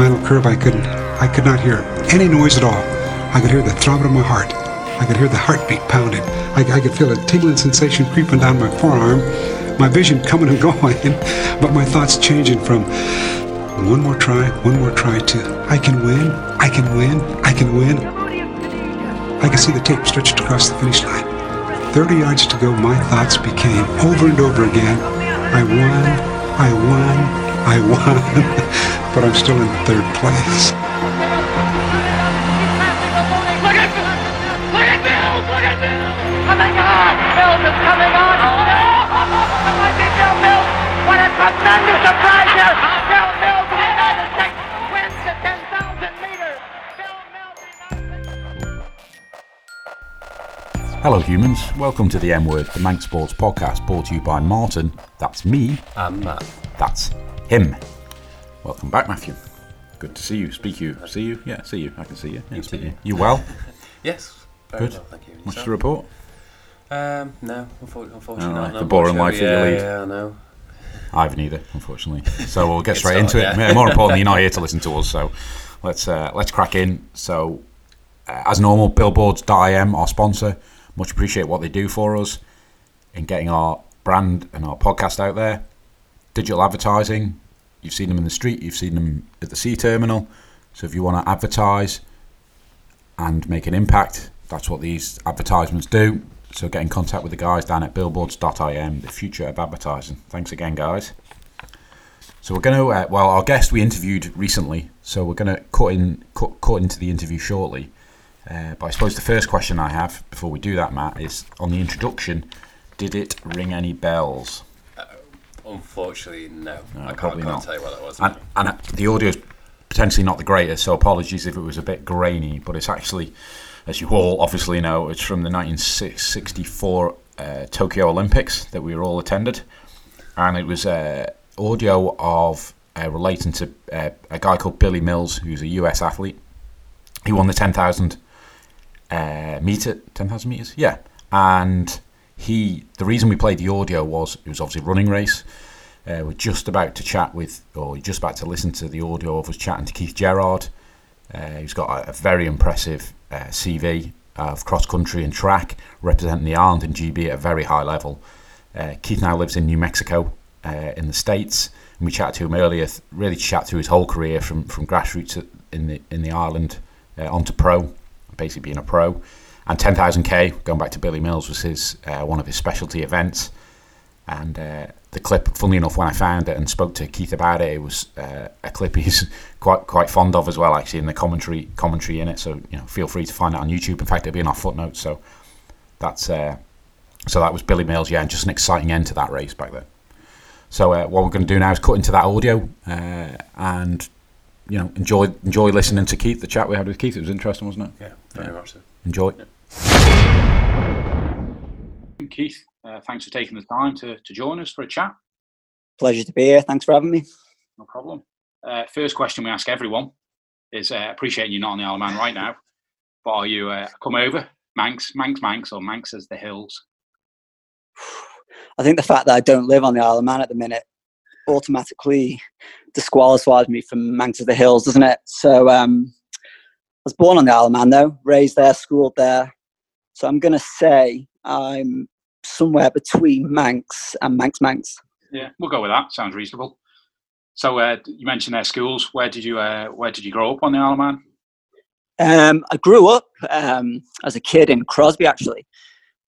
final curve, I could not hear any noise at all. I could hear the throbbing of my heart. I could hear the heartbeat pounding. I could feel a tingling sensation creeping down my forearm, my vision coming and going, but my thoughts changing from one more try to I can win. I could see the tape stretched across the finish line. 30 yards to go, my thoughts became over and over again, I won, but I'm still in third place. Hello humans, welcome to the M Word, the Manx Sports Podcast, brought to you by Martin, that's me, and Matt, that's him. Welcome back, Matthew. Good to see you, see you, I can see you. Yeah, you too. You well? Yes, very good. Well, thank you. What's the report? No, unfortunately not. Right. The boring life that you lead. Yeah, I know. I've neither, unfortunately. So we'll get straight into it. Yeah. More importantly, you're not here to listen to us, so let's crack in. So, as normal, billboards.im, our sponsor. Much appreciate what they do for us in getting our brand and our podcast out there. Digital advertising. You've seen them in the street. You've seen them at the sea terminal. So if you want to advertise and make an impact, that's what these advertisements do. So get in contact with the guys down at billboards.im, the future of advertising. Thanks again, guys. So we're going to, our guest we interviewed recently, so we're going to cut into the interview shortly. But I suppose the first question I have before we do that, Matt, is on the introduction, did it ring any bells? Unfortunately, no. I can't tell you what that was. And the audio is potentially not the greatest, so apologies if it was a bit grainy, but it's actually... As you all obviously know, it's from the 1964 Tokyo Olympics that we all attended. And it was audio of relating to a guy called Billy Mills, who's a US athlete. He won the 10,000 meters? Yeah. And the reason we played the audio was it was obviously a running race. We're just about to listen to the audio of us chatting to Keith Gerrard. He's got a very impressive CV of cross-country and track, representing the Island and GB at a very high level. Keith now lives in New Mexico, in the States, and we chatted to him earlier, really chat through his whole career from grassroots in the Island onto pro, basically being a pro. And 10,000K, going back to Billy Mills, was his one of his specialty events. And the clip, funnily enough, when I found it and spoke to Keith about it, it was a clip he's quite fond of as well, actually, in the commentary in it. So, you know, feel free to find it on YouTube. In fact, it'll be in our footnotes. So that's so that was Billy Mills, yeah, and just an exciting end to that race back then. So what we're going to do now is cut into that audio and, you know, enjoy listening to Keith. The chat we had with Keith, it was interesting, wasn't it? Yeah, very much so. Enjoy. Yeah. Keith. Thanks for taking the time to join us for a chat. Pleasure to be here. Thanks for having me. No problem. First question we ask everyone is, appreciating you're not on the Isle of Man right now, but are you come over, Manx, or Manx as the hills? I think the fact that I don't live on the Isle of Man at the minute automatically disqualifies me from Manx as the hills, doesn't it? So I was born on the Isle of Man though, raised there, schooled there. So I'm going to say I'm somewhere between Manx and Manx. Yeah, we'll go with that. Sounds reasonable. So you mentioned their schools. Where did you grow up on the Isle of Man? I grew up as a kid in Crosby, actually.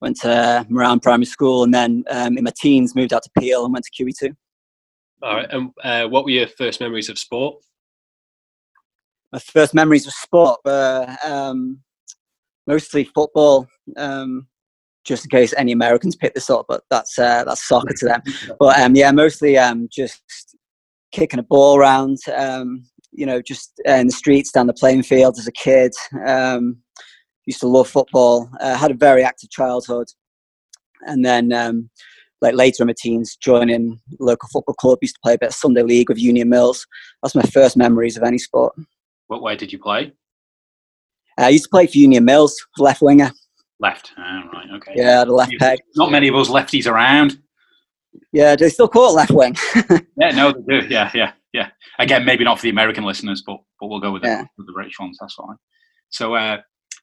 Went to Moran Primary School, and then in my teens moved out to Peel and went to QE2. All right. And what were your first memories of sport? My first memories of sport were mostly football. Just in case any Americans pick this up, but that's soccer to them. But mostly just kicking a ball around, just in the streets, down the playing field as a kid. Used to love football. Had a very active childhood, and then later in my teens, joining local football club. Used to play a bit of Sunday league with Union Mills. That's my first memories of any sport. What way did you play? I used to play for Union Mills, left winger. Left. Oh, right. Okay. Yeah, the left peg. Not many of us lefties around. Yeah, do they still call it left wing? Yeah, no, they do. Yeah, yeah. Yeah. Again, maybe not for the American listeners, but we'll go with, yeah, with the British ones. That's fine. So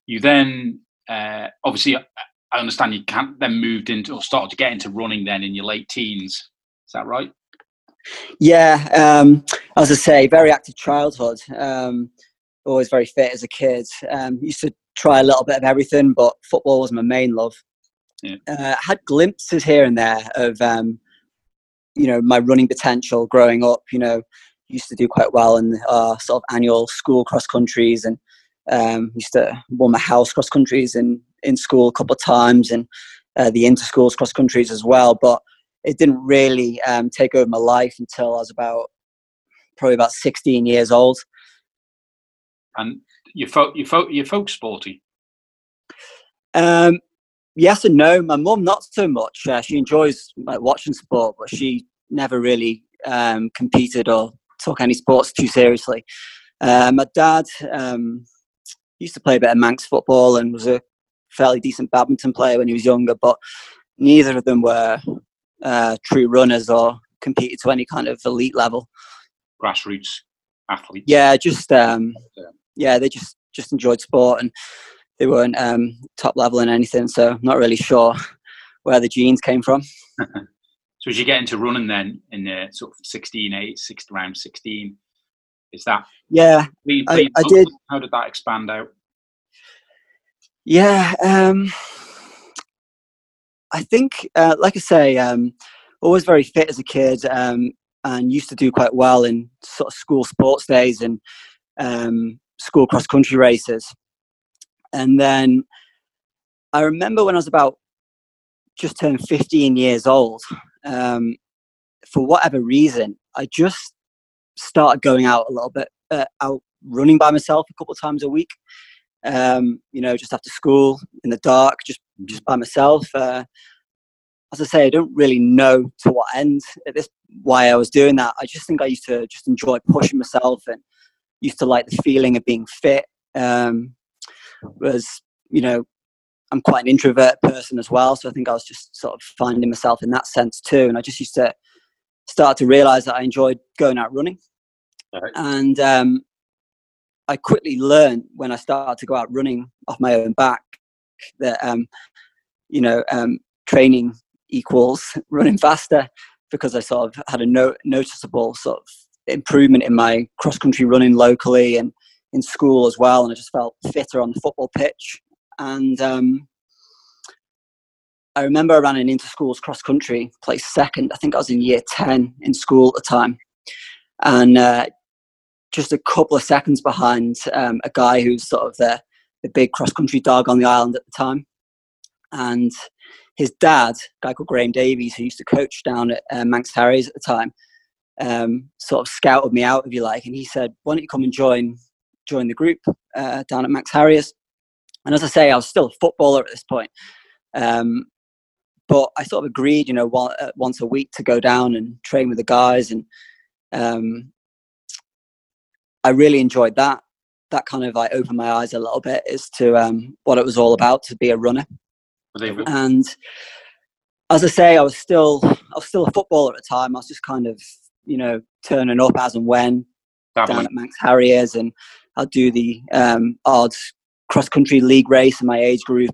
you then, obviously, I understand you can't then moved into or started to get into running then in your late teens. Is that right? Yeah. As I say, very active childhood. Always very fit as a kid. Used to try a little bit of everything, but football was my main love. Yeah. Had glimpses here and there of, you know, my running potential growing up. You know, used to do quite well in our sort of annual school cross countries, and used to won my house cross countries in school a couple of times, and the inter schools cross countries as well. But it didn't really take over my life until I was probably about 16 years old. And your folks sporty? Yes and no. My mum, not so much. She enjoys watching sport, but she never really competed or took any sports too seriously. My dad used to play a bit of Manx football and was a fairly decent badminton player when he was younger, but neither of them were true runners or competed to any kind of elite level. Grassroots athletes? Yeah, just they just enjoyed sport, and they weren't top level in anything, so I'm not really sure where the genes came from. So as you get into running then in the sort of 16, around 16, is that... Yeah, I did. How did that expand out? Yeah, I think, like I say, always very fit as a kid, and used to do quite well in sort of school sports days and school cross-country races. And then I remember when I was about just turned 15 years old, for whatever reason, I just started going out a little bit, out running by myself a couple of times a week. You know, just after school in the dark, just by myself. As I say, I don't really know to what end at this why I was doing that. I just think I used to just enjoy pushing myself and used to like the feeling of being fit. Was, you know, I'm quite an introvert person as well, so I think I was just sort of finding myself in that sense too, and I just used to start to realise that I enjoyed going out running. Right. And I quickly learned when I started to go out running off my own back that training equals running faster, because I sort of had a noticeable sort of improvement in my cross-country running locally and in school as well, and I just felt fitter on the football pitch. And I remember I ran an inter-schools cross-country, placed second. I think I was in year 10 in school at the time, and just a couple of seconds behind a guy who's sort of the big cross-country dog on the island at the time. And his dad, a guy called Graham Davies, who used to coach down at Manx Harriers at the time, sort of scouted me out, if you like, and he said, "Why don't you come and join the group down at Manx Harriers?" And as I say, I was still a footballer at this point, but I sort of agreed, you know, once a week to go down and train with the guys, and I really enjoyed that. That kind of like opened my eyes a little bit as to what it was all about to be a runner. And as I say, I was still a footballer at the time. I was just kind of, you know, turning up as and when down at Manx Harriers, and I'd do the odd cross-country league race in my age group,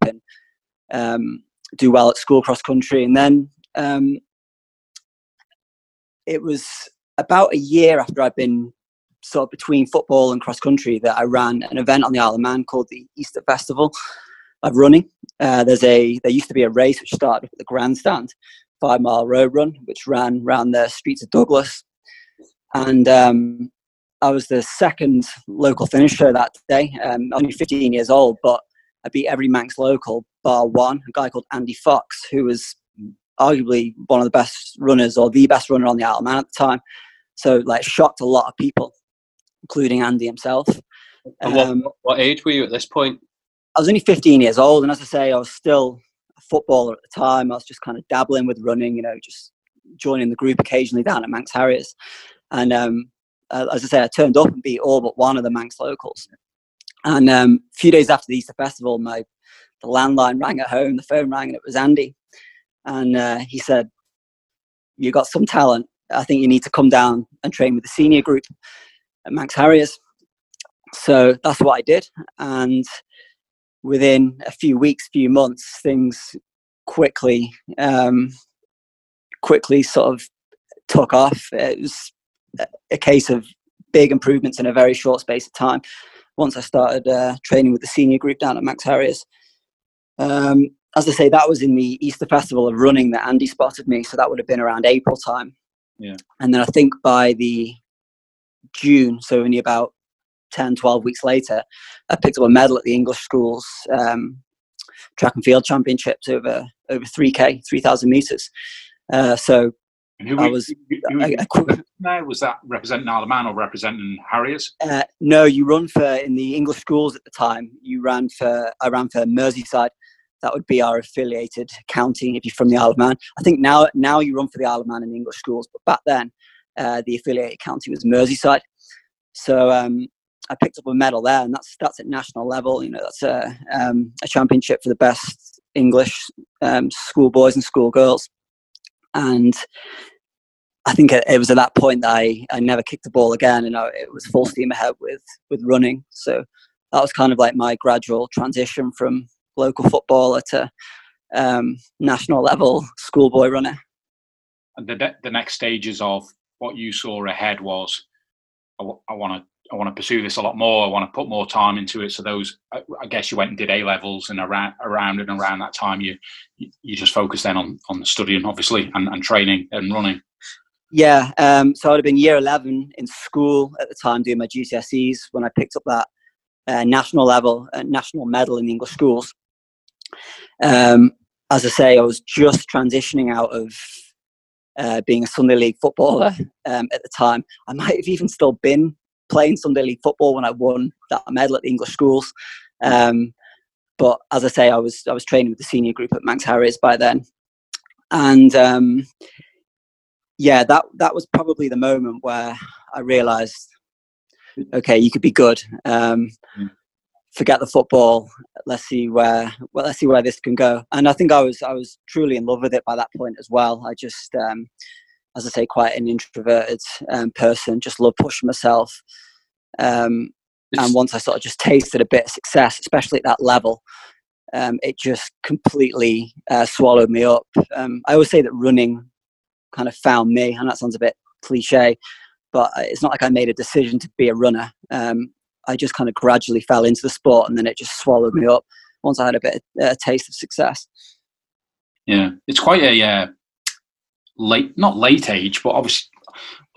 and do well at school cross-country. And then it was about a year after I'd been sort of between football and cross-country that I ran an event on the Isle of Man called the Easter Festival of Running. There used to be a race which started at the grandstand, 5 mile road run, which ran round the streets of Douglas. And I was the second local finisher that day. Only 15 years old, but I beat every Manx local bar one, a guy called Andy Fox, who was arguably one of the best runners, or the best runner on the Isle of Man at the time. So, like, shocked a lot of people, including Andy himself. What age were you at this point? I was only 15 years old, and as I say, I was still a footballer at the time. I was just kind of dabbling with running, you know, just joining the group occasionally down at Manx Harriers. And as I say, I turned up and beat all but one of the Manx locals. And a few days after the Easter Festival, the landline rang at home, the phone rang, and it was Andy. And he said, "You got some talent. I think you need to come down and train with the senior group at Manx Harriers. So that's what I did. And within a few weeks, few months, things quickly sort of took off. It was a case of big improvements in a very short space of time. Once I started training with the senior group down at Manx Harriers. As I say, that was in the Easter Festival of Running that Andy spotted me. So that would have been around April time. Yeah. And then I think by the June, so only about 10, 12 weeks later, I picked up a medal at the English schools track and field championships over 3K, 3,000 metres. So who I was... was that representing Isle of Man or representing Harriers? No, you run for, in the English schools at the time, I ran for Merseyside. That would be our affiliated county if you're from the Isle of Man. I think now you run for the Isle of Man in English schools, but back then the affiliated county was Merseyside. So I picked up a medal there, and that's at national level. You know, that's a championship for the best English schoolboys and schoolgirls. And I think it was at that point that I never kicked the ball again, and it was full steam ahead with running. So that was kind of like my gradual transition from local footballer to national level schoolboy runner. And the next stages of what you saw ahead was, I want to pursue this a lot more. I want to put more time into it. So those, I guess you went and did A levels, and around that time, you just focused then on the studying, obviously, and training and running. Yeah. So I'd have been year 11 in school at the time, doing my GCSEs when I picked up that national level, national medal in the English schools. As I say, I was just transitioning out of being a Sunday League footballer at the time. I might have even still been playing Sunday League football when I won that medal at the English schools. But as I say, I was training with the senior group at Manx Harriers by then. And that was probably the moment where I realised, okay, you could be good. Forget the football. Let's see where this can go. And I think I was truly in love with it by that point as well. I just, as I say, quite an introverted person. Just love pushing myself. And once I sort of just tasted a bit of success, especially at that level, it just completely swallowed me up. I always say that running kind of found me, and that sounds a bit cliche, but it's not like I made a decision to be a runner. I just kind of gradually fell into the sport, and then it just swallowed me up once I had a bit of a taste of success. Yeah, it's quite a not late age, but obviously,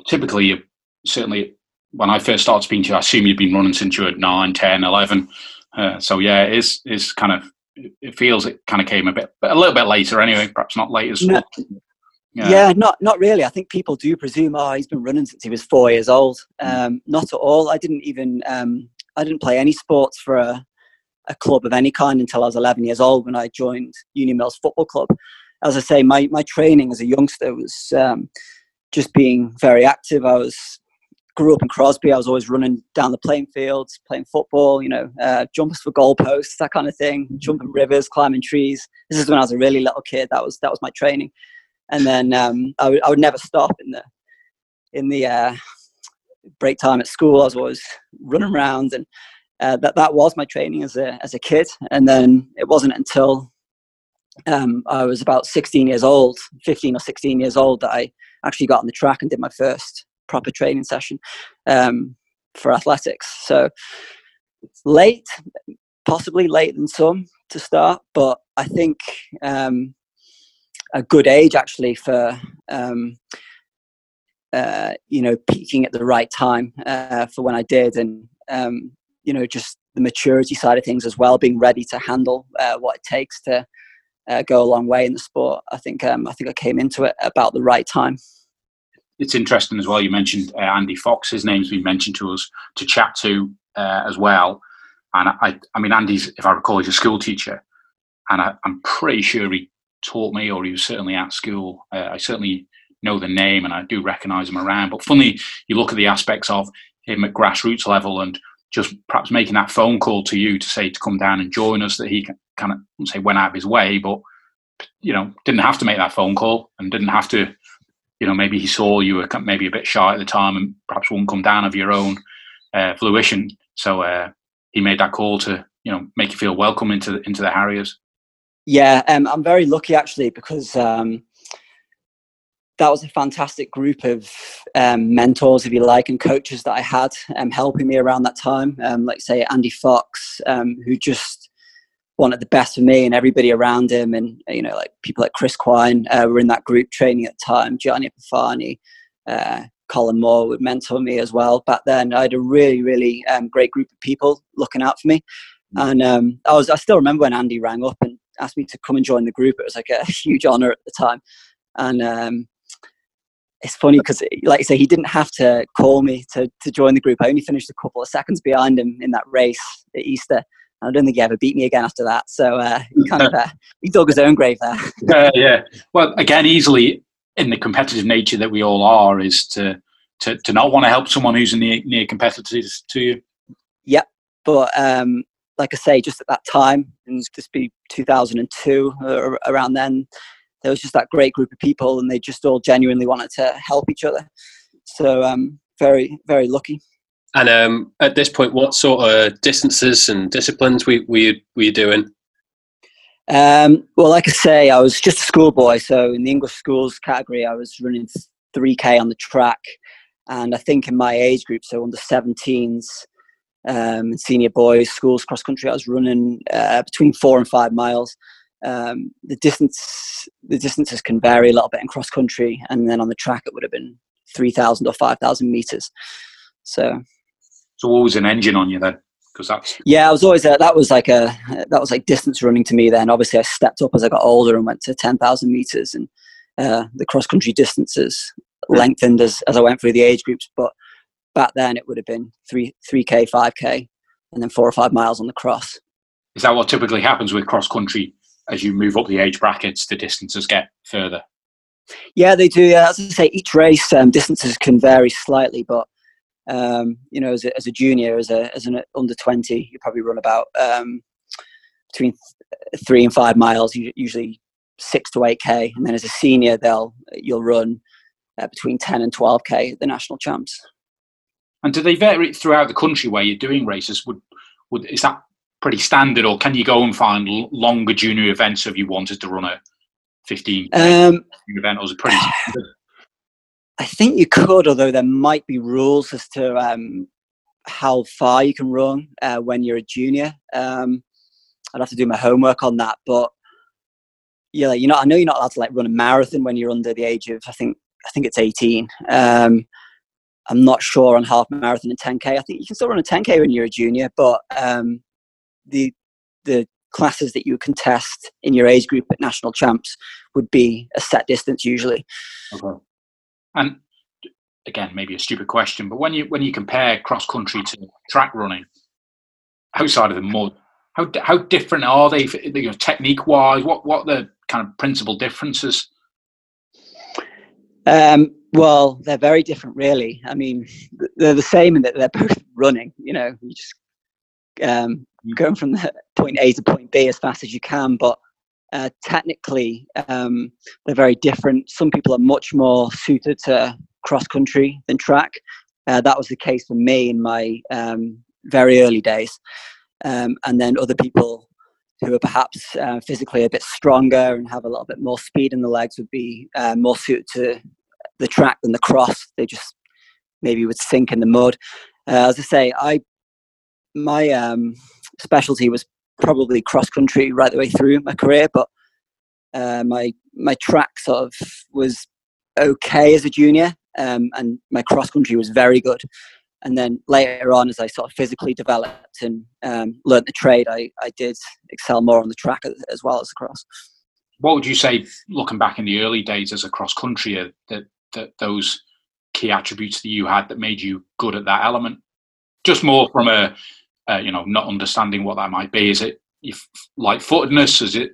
typically, certainly when I first started speaking to you, I assume you've been running since you were 9, 10, 11. So yeah, it's kind of, it feels it kind of came a little bit later anyway, perhaps not late as well. Yeah, not really. I think people do presume, he's been running since he was 4 years old. Not at all. I didn't even play any sports for a club of any kind until I was 11 years old when I joined Union Mills Football Club. As I say, my training as a youngster was just being very active. Grew up in Crosby. I was always running down the playing fields, playing football, jumpers for goalposts, that kind of thing, jumping rivers, climbing trees. This is when I was a really little kid. That was my training. And then I would never stop in the break time at school. I was always running around, and that was my training as a kid. And then it wasn't until I was about 15 or 16 years old, that I actually got on the track and did my first proper training session for athletics. So late, possibly late than some to start, but I think... a good age actually for peaking at the right time for when I did, and just the maturity side of things as well, being ready to handle what it takes to go a long way in the sport. I think I came into it about the right time. It's interesting as well, you mentioned Andy Fox. His name's been mentioned to us to chat to as well, and I mean, Andy's, if I recall, he's a school teacher, and I'm pretty sure he taught me, or he was certainly at school. I certainly know the name, and I do recognise him around. But funnily, you look at the aspects of him at grassroots level, and just perhaps making that phone call to you to say to come down and join us, that he kind of, I wouldn't say went out of his way, but didn't have to make that phone call and didn't have to you know, maybe he saw you were maybe a bit shy at the time and perhaps wouldn't come down of your own fruition. So he made that call to, you know, make you feel welcome into the Harriers. Yeah, I'm very lucky actually, because that was a fantastic group of mentors, if you like, and coaches that I had helping me around that time. Like say Andy Fox, who just wanted the best for me and everybody around him. And, you know, like people like Chris Quine were in that group training at the time. Gianni Pafani, Colin Moore would mentor me as well. Back then, I had a really, really great group of people looking out for me. And I still remember when Andy rang up and asked me to come and join the group. It was like a huge honor at the time. And, it's funny because, like I say, he didn't have to call me to join the group. I only finished a couple of seconds behind him in that race at Easter. I don't think he ever beat me again after that. So he kind of he dug his own grave there. Yeah. Well, again, easily in the competitive nature that we all are, is to not want to help someone who's near competitors to you. Yep. But like I say, just at that time, and just be 2002 around then. There was just that great group of people, and they just all genuinely wanted to help each other. So very, very lucky. And at this point, what sort of distances and disciplines were you doing? Well, like I say, I was just a schoolboy. So in the English schools category, I was running 3K on the track. And I think in my age group, so under 17s, senior boys, schools, cross country, I was running between 4 and 5 miles. The distances can vary a little bit in cross country, and then on the track it would have been 3,000 or 5,000 meters. So always an engine on you then, because I was always that was like distance running to me. Then obviously I stepped up as I got older and went to 10,000 meters, and the cross country distances lengthened as I went through the age groups. But back then it would have been 3K, 5K, and then 4 or 5 miles on the cross. Is that what typically happens with cross country? As you move up the age brackets, the distances get further. Yeah, they do. Yeah, as I say, each race distances can vary slightly, but you know, as a junior, as an under 20, you probably run about between 3 and 5 miles, usually 6 to 8K, and then as a senior, you'll run between 10 and 12K at the national champs. And do they vary throughout the country where you're doing races? Is that pretty standard, or can you go and find longer junior events if you wanted to run a 15 event? Or is it pretty standard? I think you could, although there might be rules as to how far you can run when you're a junior. I'd have to do my homework on that, but yeah, I know you're not allowed to like run a marathon when you're under the age of I think it's 18. I'm not sure on half marathon and 10K. I think you can still run a 10K when you're a junior, but the classes that you contest in your age group at national champs would be a set distance usually. Okay. And again, maybe a stupid question, but when you compare cross country to track running outside of the mud, how different are they, you know, technique wise? What are the kind of principal differences? Well, they're very different, really. I mean, they're the same in that they're both running. You know, you just going from the point A to point B as fast as you can, but technically they're very different. Some people are much more suited to cross country than track. That was the case for me in my very early days, and then other people who are perhaps physically a bit stronger and have a little bit more speed in the legs would be more suited to the track than the cross. They just maybe would sink in the mud. As I say, my specialty was probably cross country right the way through my career, but my track sort of was okay as a junior, and my cross country was very good. And then later on, as I sort of physically developed and learnt the trade, I did excel more on the track as well as the cross. What would you say, looking back in the early days as a cross countryer, that those key attributes that you had that made you good at that element? Just more from a you know, not understanding what that might be. Is it light-footedness? Is it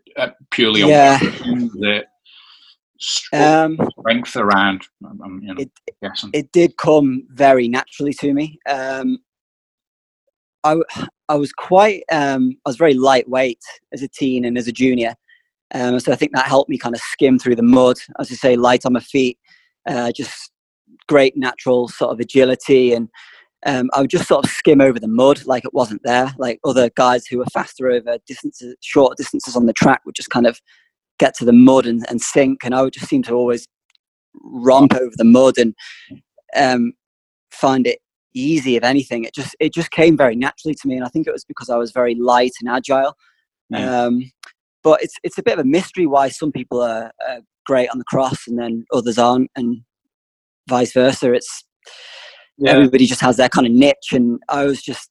purely on the strength around? You know, it did come very naturally to me. I was very lightweight as a teen and as a junior, so I think that helped me kind of skim through the mud. As you say, light on my feet, just great natural sort of agility. And I would just sort of skim over the mud like it wasn't there. Like other guys who were faster over distances, short distances on the track would just kind of get to the mud and sink. And I would just seem to always romp over the mud and find it easy, if anything. It just came very naturally to me. And I think it was because I was very light and agile. Yeah. But it's a bit of a mystery why some people are great on the cross and then others aren't, and vice versa. Everybody just has their kind of niche, and I was just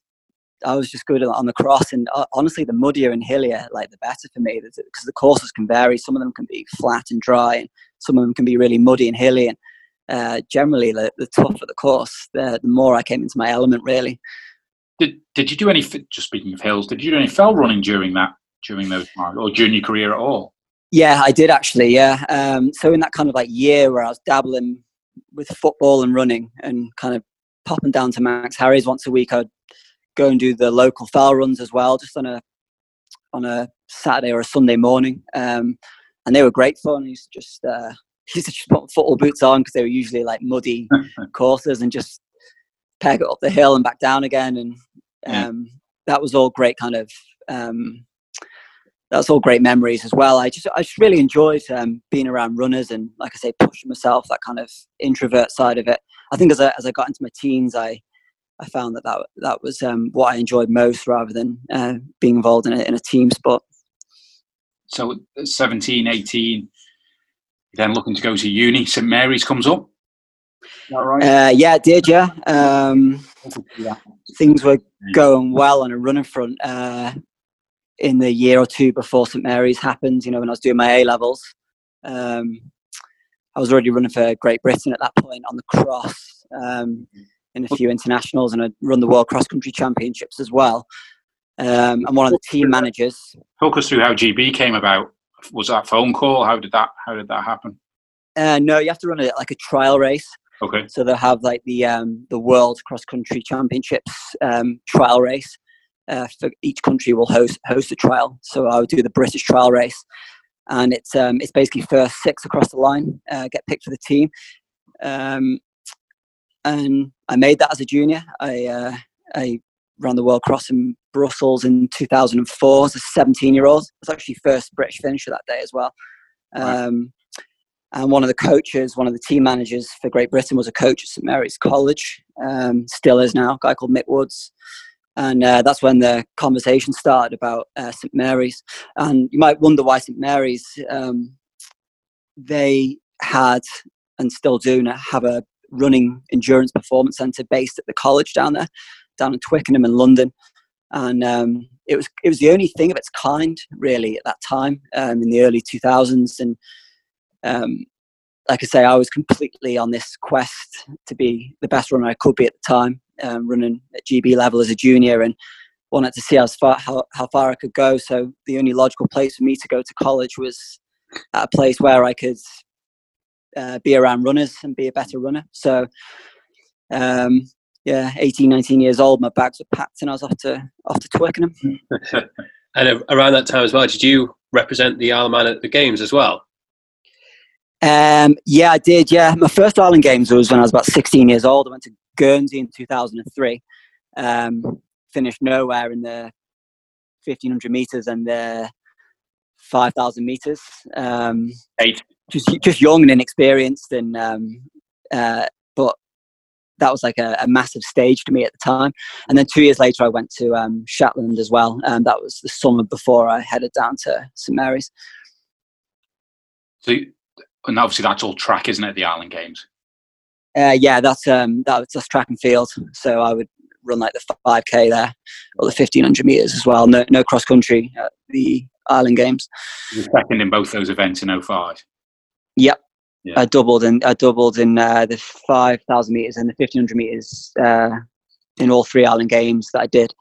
good on the cross. And honestly, the muddier and hillier, like, the better for me, because the courses can vary. Some of them can be flat and dry, and some of them can be really muddy and hilly. And generally, the tougher the course, the more I came into my element, really. Did you do any? Just speaking of hills, did you do any fell running during those times, or during your career at all? Yeah, I did actually. Yeah, so in that kind of like year where I was dabbling with football and running, and kind of popping down to Manx Harriers once a week, I'd go and do the local foul runs as well, just on a Saturday or a Sunday morning, and they were great fun. I used to just put football boots on, because they were usually like muddy courses, and just peg it up the hill and back down again. And that was all great kind of that's all great memories as well. I just really enjoyed being around runners and, like I say, pushing myself, that kind of introvert side of it. I think as I got into my teens, I found that was what I enjoyed most, rather than being involved in a team sport. So 17, 18, then looking to go to uni, St Mary's comes up. Is that right? Yeah, it did, yeah. Things were going well on a running front. In the year or two before St Mary's happened, when I was doing my A-levels, I was already running for Great Britain at that point on the cross, in a few internationals, and I'd run the World Cross-Country Championships as well. I'm one of the team managers. Talk us through how GB came about. Was that phone call? How did that happen? No, you have to run a trial race. Okay. So they'll have like the World Cross-Country Championships trial race. For each country will host a trial, so I would do the British trial race, and it's basically first six across the line get picked for the team, and I made that as a junior. I ran the World Cross in Brussels in 2004 as a 17-year-old. I was actually first British finisher that day as well. And one of the team managers for Great Britain was a coach at St Mary's College, still is now, a guy called Mick Woods. And that's when the conversation started about St Mary's. And you might wonder why St Mary's. They had, and still do now, have a running endurance performance centre based at the college down in Twickenham in London. And it was the only thing of its kind, really, at that time, in the early 2000s. And like I say, I was completely on this quest to be the best runner I could be at the time. Running at GB level as a junior, and wanted to see how far I could go. So the only logical place for me to go to college was at a place where I could be around runners and be a better runner. So 18, 19 years old, my bags were packed and I was off to Twickenham. And around that time as well, did you represent the Isle of Man at the Games as well? Yeah, I did. Yeah, my first Island Games was when I was about 16 years old. I went to Guernsey in 2003, finished nowhere in the 1500 meters and the 5000 meters. Just young and inexperienced, and but that was like a massive stage to me at the time. And then 2 years later, I went to Shetland as well. That was the summer before I headed down to St Mary's. And obviously that's all track, isn't it, the Island Games? Yeah, that's track and field. So I would run like the 5K there, or the 1,500 metres as well. No cross country at the Island Games. You were second in both those events in 2005. Yep. Yeah. I doubled in the 5,000 metres and the 1,500 metres in all three Island Games that I did.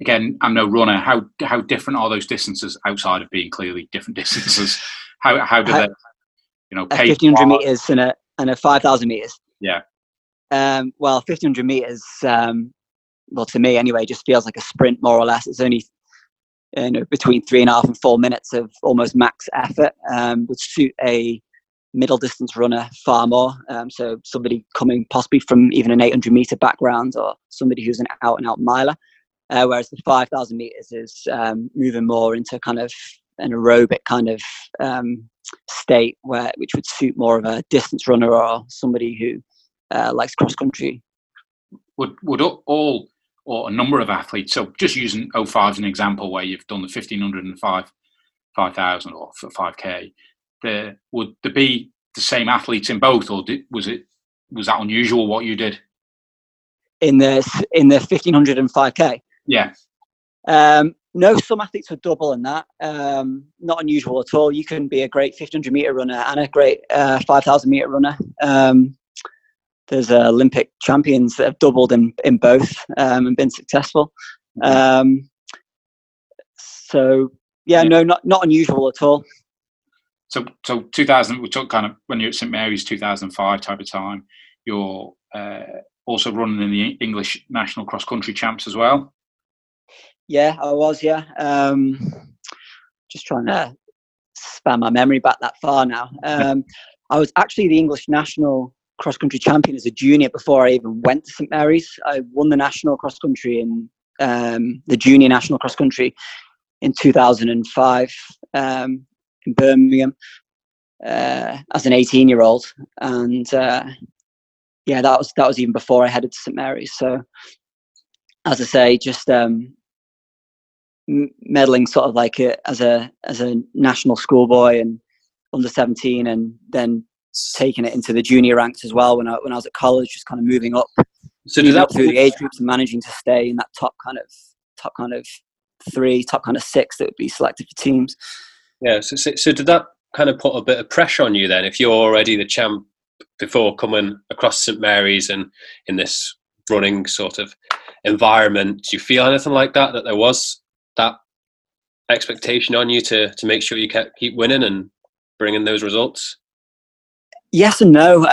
Again, I'm no runner. How different are those distances outside of being clearly different distances? How do they, 1,500 metres and a 5,000 metres? Yeah. 1,500 metres, to me anyway, just feels like a sprint, more or less. It's only between 3.5 and 4 minutes of almost max effort, would suit a middle distance runner far more. So somebody coming possibly from even an 800 meter background, or somebody who's an out and out miler. Whereas the 5,000 meters is moving more into kind of an aerobic kind of state, which would suit more of a distance runner or somebody who likes cross country. Would all or a number of athletes, so just using 05 as an example where you've done the 1500 and 5,000 or 5k, would there be the same athletes in both, or was that unusual what you did? In the 1500 and 5k? Yeah. No, some athletes were double in that. Not unusual at all. You can be a great 1500 meter runner and a great 5,000 meter runner. There's Olympic champions that have doubled in both and been successful. Not unusual at all. So 2000, we talked kind of when you're at St Mary's 2005 type of time. You're also running in the English National Cross Country Champs as well. Yeah, I was. Yeah, just trying to span my memory back that far now. I was actually the English National Cross Country Champion as a junior before I even went to St Mary's. I won the National Cross Country in the Junior National Cross Country in 2005 in Birmingham as an 18-year-old, and that was even before I headed to St Mary's. So, as I say, just meddling sort of like as a national schoolboy and under 17, and then taking it into the junior ranks as well when I was at college, just kind of moving up, so up through the age groups and managing to stay in that top kind of three, top kind of six that would be selected for teams. Yeah, so did that kind of put a bit of pressure on you then, if you're already the champ before coming across St Mary's and in this running sort of environment? Do you feel anything like that there was that expectation on you to make sure you keep winning and bringing those results? Yes and no.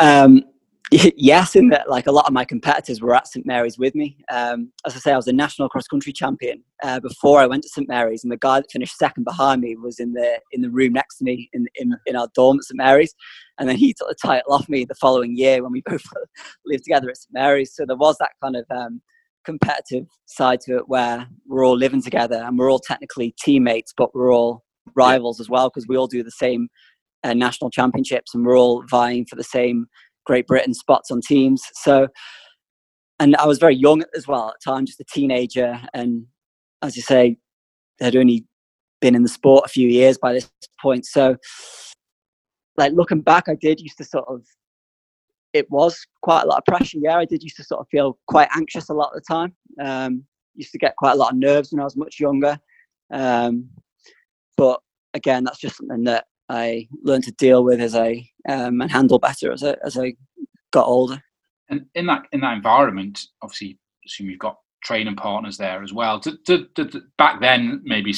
Yes, in that like a lot of my competitors were at St Mary's with me. As I say, I was a national cross-country champion before I went to St Mary's, and the guy that finished second behind me was in the room next to me in our dorm at St Mary's, and then he took the title off me the following year when we both lived together at St Mary's. So there was that kind of competitive side to it where we're all living together and we're all technically teammates, but we're all rivals as well because we all do the same national championships and we're all vying for the same Great Britain spots on teams. So, and I was very young as well at the time, just a teenager, and as you say, I'd only been in the sport a few years by this point. So like looking back, I did used to sort of, it was quite a lot of pressure. Yeah, I did used to sort of feel quite anxious a lot of the time. Used to get quite a lot of nerves when I was much younger. But again, that's just something that I learned to deal with as I and handle better as I got older. And in that environment, obviously, I assume you've got training partners there as well. Back then, maybe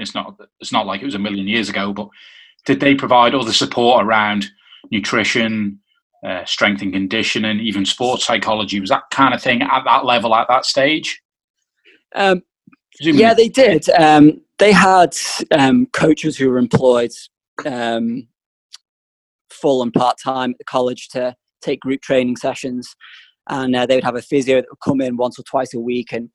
it's not like it was a million years ago, but did they provide all the support around nutrition, strength and conditioning, even sports psychology? Was that kind of thing at that level at that stage? Yeah, they did. They had coaches who were employed full and part-time at the college to take group training sessions, and they would have a physio that would come in once or twice a week, and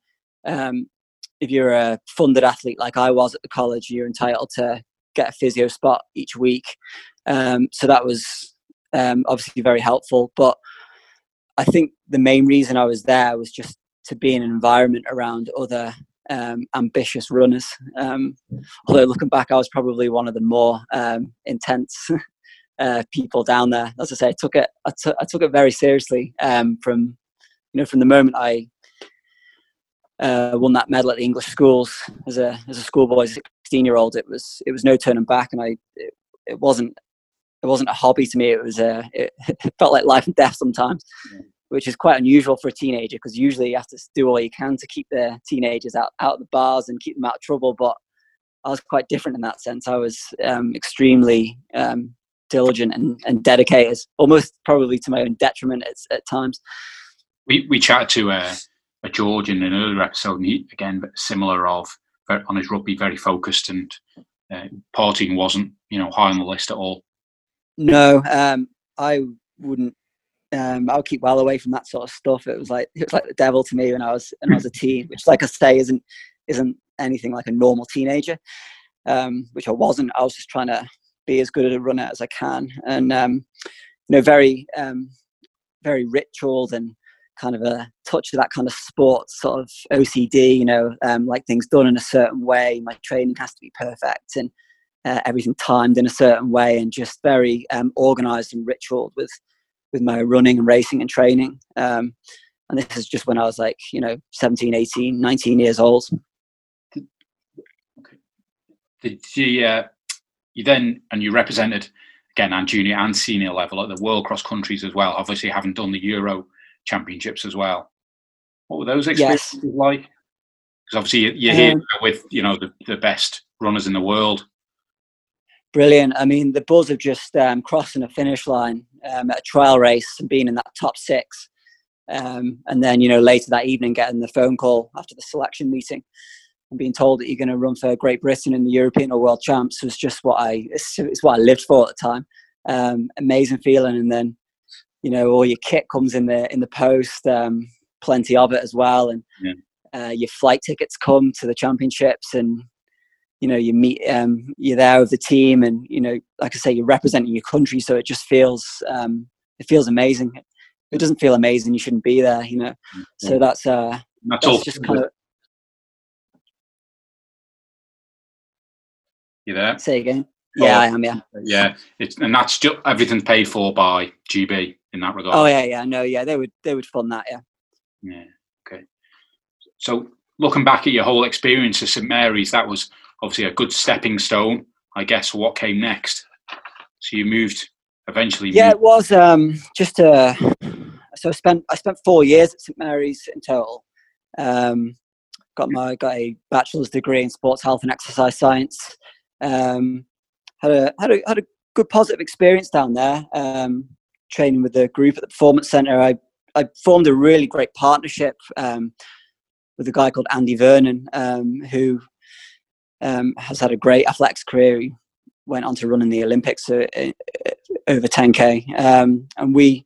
if you're a funded athlete like I was at the college, you're entitled to get a physio spot each week, so that was obviously very helpful. But I think the main reason I was there was just to be in an environment around other ambitious runners. Although looking back, I was probably one of the more intense people down there. As I say, I took it very seriously. From the moment I won that medal at the English schools as a schoolboy, 16-year-old, it was no turning back, and it wasn't a hobby to me. It felt like life and death sometimes. Yeah. Which is quite unusual for a teenager, because usually you have to do all you can to keep the teenagers out of the bars and keep them out of trouble. But I was quite different in that sense. I was extremely diligent and dedicated, almost probably to my own detriment at times. We chatted to a George in another episode, and he, again, similar of on his rugby, very focused, and partying wasn't high on the list at all. No, I wouldn't. I'll keep well away from that sort of stuff. It was like the devil to me when I was a teen, which, like I say, isn't anything like a normal teenager, which I wasn't. I was just trying to be as good at a runner as I can, and very very ritualed and kind of a touch of that kind of sport sort of OCD, like things done in a certain way. My training has to be perfect and everything timed in a certain way, and just very organized and ritualed with my running and racing and training. And this is just when I was 17, 18, 19 years old. Did you then, and you represented again on junior and senior level at the World Cross Countries as well, obviously having done the Euro Championships as well. What were those experiences like? Because obviously you're here with, the best runners in the world. Brilliant. I mean, the buzz of just crossing a finish line at a trial race and being in that top six. And then, later that evening, getting the phone call after the selection meeting and being told that you're going to run for Great Britain in the European or World Champs was just it's what I lived for at the time. Amazing feeling. And then, all your kit comes in the post, plenty of it as well. And your flight tickets come to the championships, and you meet, you're there with the team, and like I say, you're representing your country, so it just feels it feels amazing. If it doesn't feel amazing, you shouldn't be there, So that's just kind of... You there? Say again. Yeah, I am. Yeah. It's, and that's just everything's paid for by GB in that regard. Oh yeah. No, yeah, they would fund that. Yeah. Yeah. Okay. So looking back at your whole experience at St Mary's, that was obviously a good stepping stone, I guess, for what came next. So you moved eventually. Yeah, it was just a. So I spent 4 years at St Mary's in total. Got a bachelor's degree in sports health and exercise science. Had a good positive experience down there, training with the group at the performance centre. I formed a really great partnership with a guy called Andy Vernon, who has had a great athletics career. He went on to run in the Olympics over 10k, and we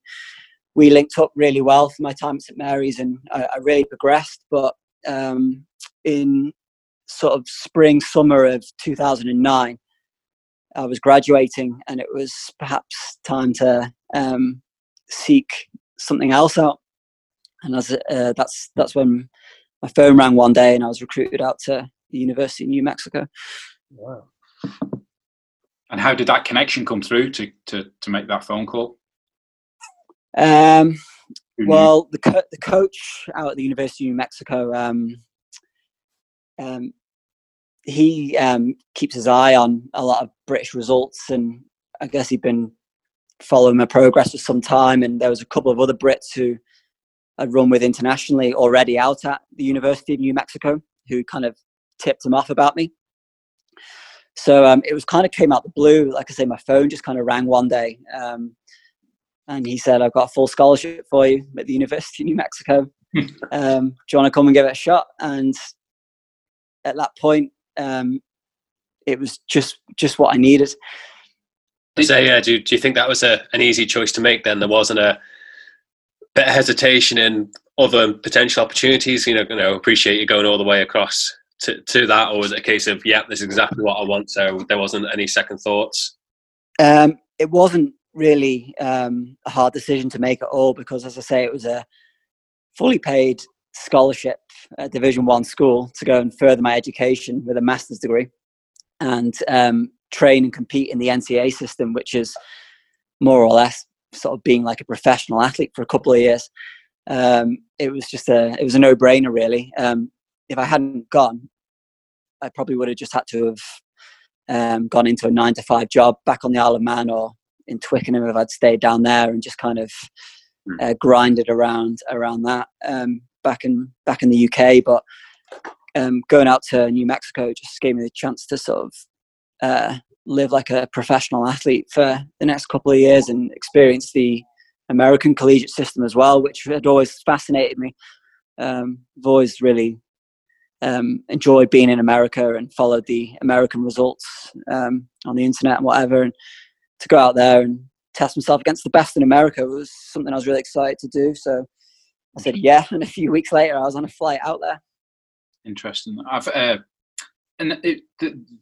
linked up really well for my time at St Mary's, and I really progressed. But in sort of spring summer of 2009. I was graduating, and it was perhaps time to seek something else out. And that's when my phone rang one day, and I was recruited out to the University of New Mexico. Wow! And how did that connection come through to make that phone call? Well, the coach out at the University of New Mexico, he keeps his eye on a lot of British results, and I guess he'd been following my progress for some time, and there was a couple of other Brits who I'd run with internationally already out at the University of New Mexico who kind of tipped him off about me. So it was kind of came out the blue. Like I say, my phone just kind of rang one day, and he said, I've got a full scholarship for you at the University of New Mexico. Do you want to come and give it a shot? And at that point, it was just what I needed. So yeah, do you think that was an easy choice to make then? There wasn't a bit of hesitation in other potential opportunities? Appreciate you going all the way across to that, or was it a case of, yeah, this is exactly what I want, so there wasn't any second thoughts? It wasn't really a hard decision to make at all, because as I say, it was a fully paid scholarship at Division One school to go and further my education with a master's degree and train and compete in the NCAA system, which is more or less sort of being like a professional athlete for a couple of years. It was a no-brainer really. If I hadn't gone, I probably would have just had to have gone into a 9-to-5 job back on the Isle of Man or in Twickenham if I'd stayed down there and just kind of grinded around that. Back in the UK, but going out to New Mexico just gave me the chance to sort of live like a professional athlete for the next couple of years and experience the American collegiate system as well, which had always fascinated me. I've always really enjoyed being in America and followed the American results on the internet and whatever. And to go out there and test myself against the best in America was something I was really excited to do. So I said, yeah. And a few weeks later, I was on a flight out there. Interesting.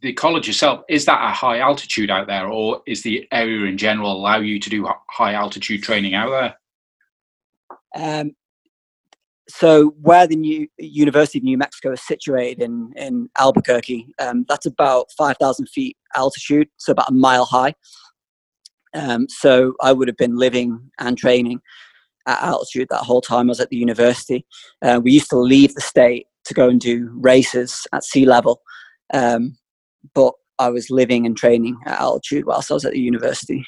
The college itself, is that a high altitude out there, or is the area in general allow you to do high altitude training out there? So where the University of New Mexico is situated in Albuquerque, that's about 5,000 feet altitude, so about a mile high. So I would have been living and training at altitude that whole time I was at the university. We used to leave the state to go and do races at sea level, but I was living and training at altitude whilst I was at the university.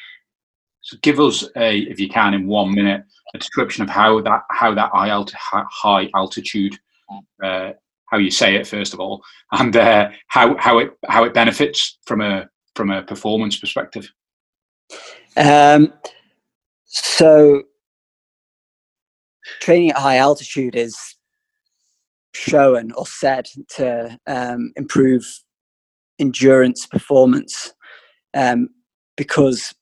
So give us a, if you can, in 1 minute, a description of how that high altitude, how you say it first of all, and how it benefits from a performance perspective. So training at high altitude is shown or said to improve endurance performance, because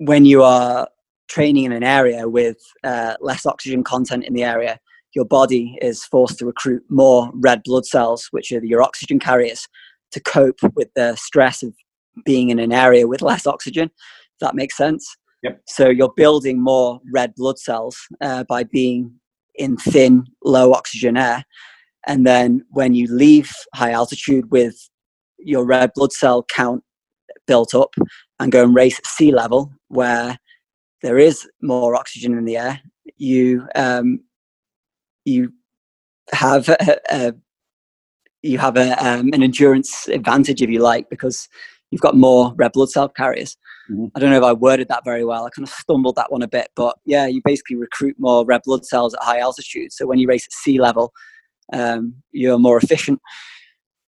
when you are training in an area with less oxygen content in the area, your body is forced to recruit more red blood cells, which are your oxygen carriers, to cope with the stress of being in an area with less oxygen, if that makes sense. Yep. So you're building more red blood cells by being in thin, low oxygen air. And then when you leave high altitude with your red blood cell count built up and go and race at sea level where there is more oxygen in the air, you have an endurance advantage, if you like, because you've got more red blood cell carriers. Mm-hmm. I don't know if I worded that very well. I kind of stumbled that one a bit, but yeah, you basically recruit more red blood cells at high altitude. So when you race at sea level, you're more efficient.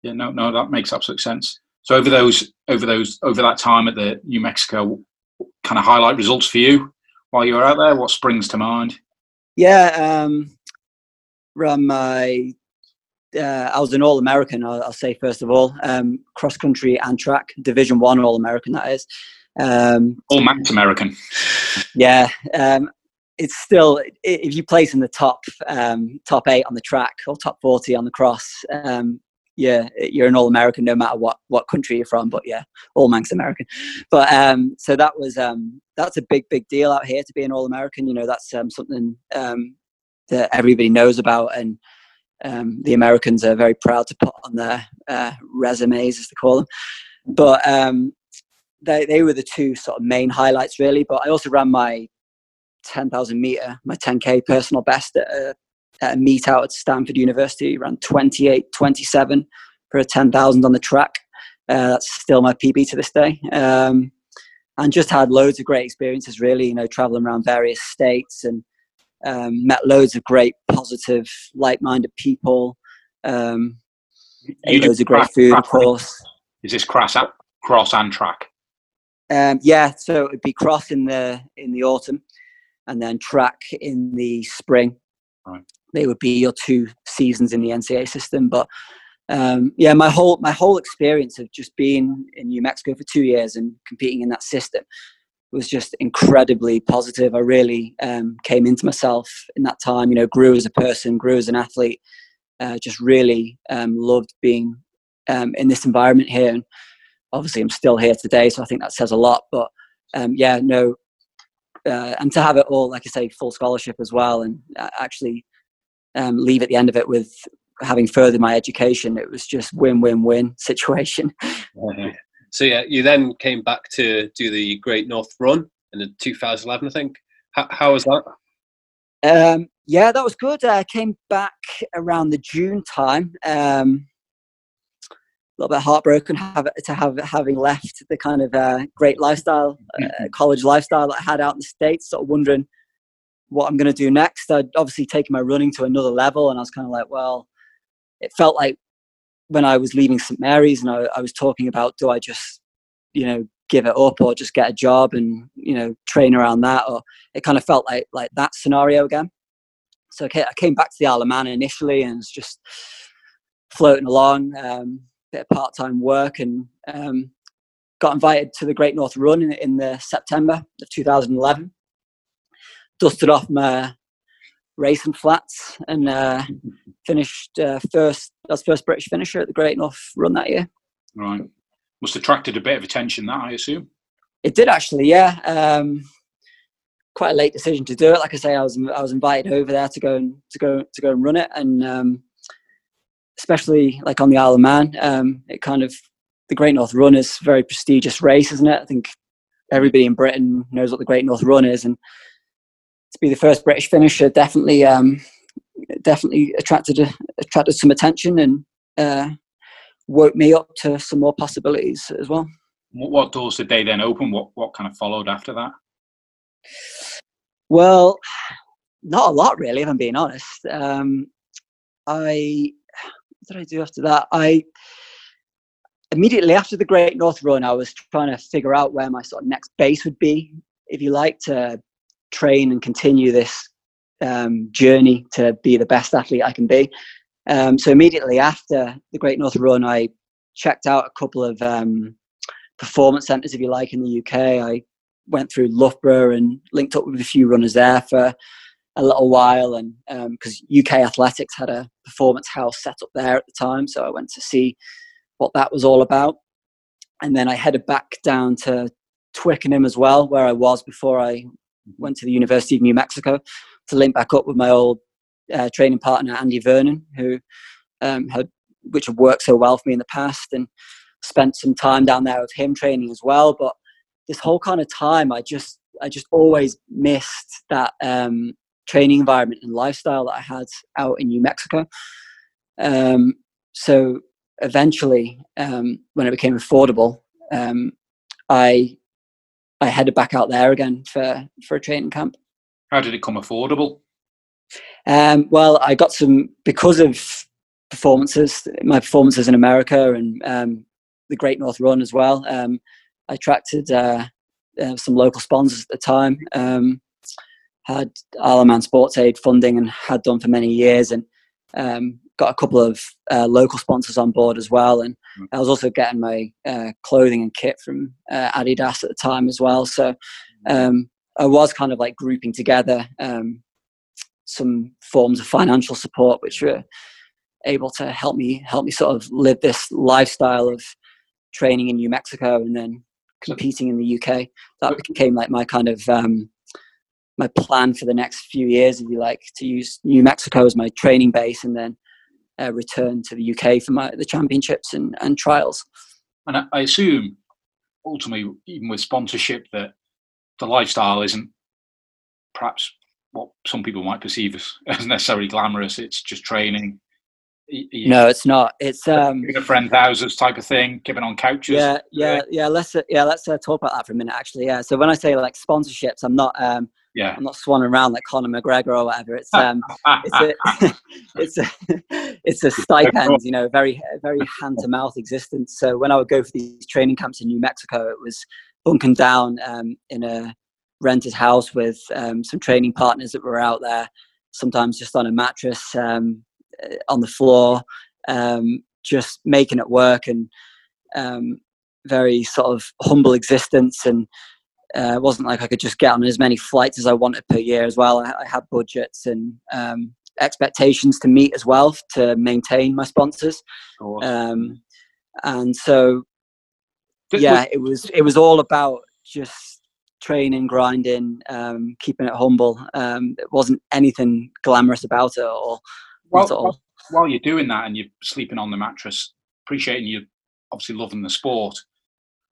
Yeah, no, that makes absolute sense. So over that time at the New Mexico, kind of highlight results for you while you were out there? What springs to mind? Yeah, I was an All-American, I'll say first of all, cross-country and track, Division 1 All-American, that is. All Manx American. Yeah, it's still, if you place in the top 8 on the track or top 40 on the cross, yeah, you're an All-American no matter what country you're from, but yeah, all Manx American. But so that was, that's a big deal out here to be an All-American. You know, that's something that everybody knows about, and the Americans are very proud to put on their resumes, as they call them. But they were the two sort of main highlights, really. But I also ran my 10,000 meter, my 10K personal best at a meet out at Stanford University, ran 28:27 for a 10,000 on the track. That's still my PB to this day. And just had loads of great experiences, really, you know, traveling around various states, and met loads of great, positive, like-minded people. Ate loads of great food, of course. Is this cross and track? Yeah, so it'd be cross in the autumn, and then track in the spring. Right. They would be your two seasons in the NCAA system. But yeah, my whole experience of just being in New Mexico for 2 years and competing in that system was just incredibly positive. I really came into myself in that time, you know, grew as a person, grew as an athlete, just really loved being in this environment here. And obviously I'm still here today, so I think that says a lot. But yeah, no, and to have it all, like I say, full scholarship as well, and actually leave at the end of it with having furthered my education, it was just win-win-win situation. Yeah. So yeah, you then came back to do the Great North Run in 2011, I think. How was that? Yeah, that was good. I came back around the June time. A little bit heartbroken having left the kind of great lifestyle, college lifestyle that I had out in the States, sort of wondering what I'm going to do next. I'd obviously taken my running to another level, and I was kind of like, well, it felt like when I was leaving St Mary's and I was talking about, do I just, you know, give it up or just get a job and, you know, train around that? Or it kind of felt like that scenario again. So I came back to the Isle of Man initially and was just floating along, bit of part-time work, and got invited to the Great North Run in the September of 2011. Dusted off my racing flats and finished first. I was first British finisher at the Great North Run that year. Right. Must have attracted a bit of attention, that, I assume? It did, actually, yeah. Quite a late decision to do it. Like I say, I was invited over there to go and run it, and especially like on the Isle of Man, it kind of, the Great North Run is a very prestigious race, isn't it? I think everybody in Britain knows what the Great North Run is, and to be the first British finisher definitely attracted some attention and woke me up to some more possibilities as well. What doors did they then open? What kind of followed after that? Well, not a lot really, if I'm being honest. What did I do after that? I immediately after the Great North Run, I was trying to figure out where my sort of next base would be, if you like, to train and continue this journey to be the best athlete I can be. So immediately after the Great North Run, I checked out a couple of performance centres, if you like, in the UK. I went through Loughborough and linked up with a few runners there for a little while, and because UK Athletics had a performance house set up there at the time, so I went to see what that was all about. And then I headed back down to Twickenham as well, where I was before I went to the University of New Mexico, to link back up with my old training partner Andy Vernon, who had worked so well for me in the past, and spent some time down there with him training as well. But this whole kind of time, I just always missed that training environment and lifestyle that I had out in New Mexico. So eventually, when it became affordable, I headed back out there again for a training camp. How did it come affordable? Well, I got some, because of performances, my performances in America and the Great North Run as well. I attracted some local sponsors at the time, had Isle of Man Sports Aid funding and had done for many years, and got a couple of local sponsors on board as well. And I was also getting my clothing and kit from Adidas at the time as well. So I was kind of like grouping together some forms of financial support, which were able to help me sort of live this lifestyle of training in New Mexico and then competing in the UK. That became like my kind of my plan for the next few years, if you like, to use New Mexico as my training base, and then return to the UK for the championships and trials. And I assume ultimately, even with sponsorship, that the lifestyle isn't perhaps what some people might perceive as necessarily glamorous. It's just training. No, it's not. It's a friend's houses type of thing, giving on couches. Yeah. Let's talk about that for a minute, actually. Yeah. So when I say like sponsorships, I'm not swanning around like Conor McGregor or whatever. It's it's a stipend, you know, very very hand to mouth existence. So when I would go for these training camps in New Mexico, it was bunking down in a rented house with some training partners that were out there. Sometimes just on a mattress. On the floor, just making it work, and very sort of humble existence. And it wasn't like I could just get on as many flights as I wanted per year as well. I had budgets and expectations to meet as well, to maintain my sponsors. Cool. And so, yeah, it was all about just training, grinding, keeping it humble. It wasn't anything glamorous about it at all. While you're doing that and you're sleeping on the mattress, appreciating you obviously loving the sport,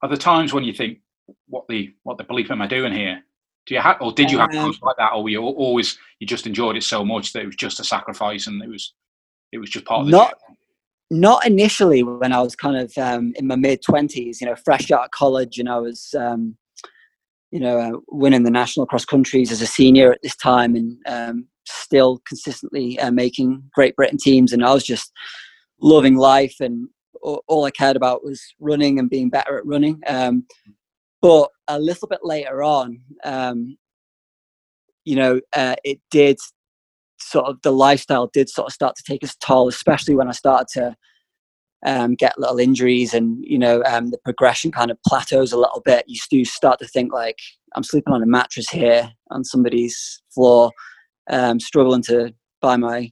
are there times when you think, what the bleep am I doing here? Did you have times like that, or were you always, you just enjoyed it so much that it was just a sacrifice and it was just part of the journey? Not initially, when I was kind of in my mid 20s, you know, fresh out of college, and I was winning the national cross countries as a senior at this time, and still consistently making Great Britain teams, and I was just loving life, and all I cared about was running and being better at running. But a little bit later on, it did sort of, the lifestyle did sort of start to take its toll, especially when I started to get little injuries, and the progression kind of plateaus a little bit. You do start to think like, I'm sleeping on a mattress here on somebody's floor, struggling to buy my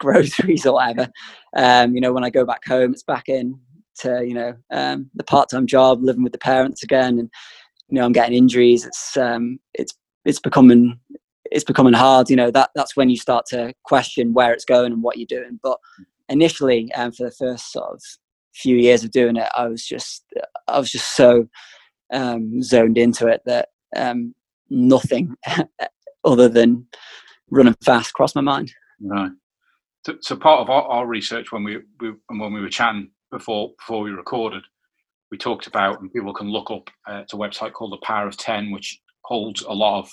groceries or whatever. When I go back home, it's back in to the part-time job, living with the parents again, and I'm getting injuries. It's becoming hard. That's when you start to question where it's going and what you're doing. But initially, for the first sort of few years of doing it, I was just so zoned into it that nothing other than running fast crossed my mind. Right. So part of our research when we were chatting before we recorded, we talked about, and people can look up, it's a website called The Power of 10, which holds a lot of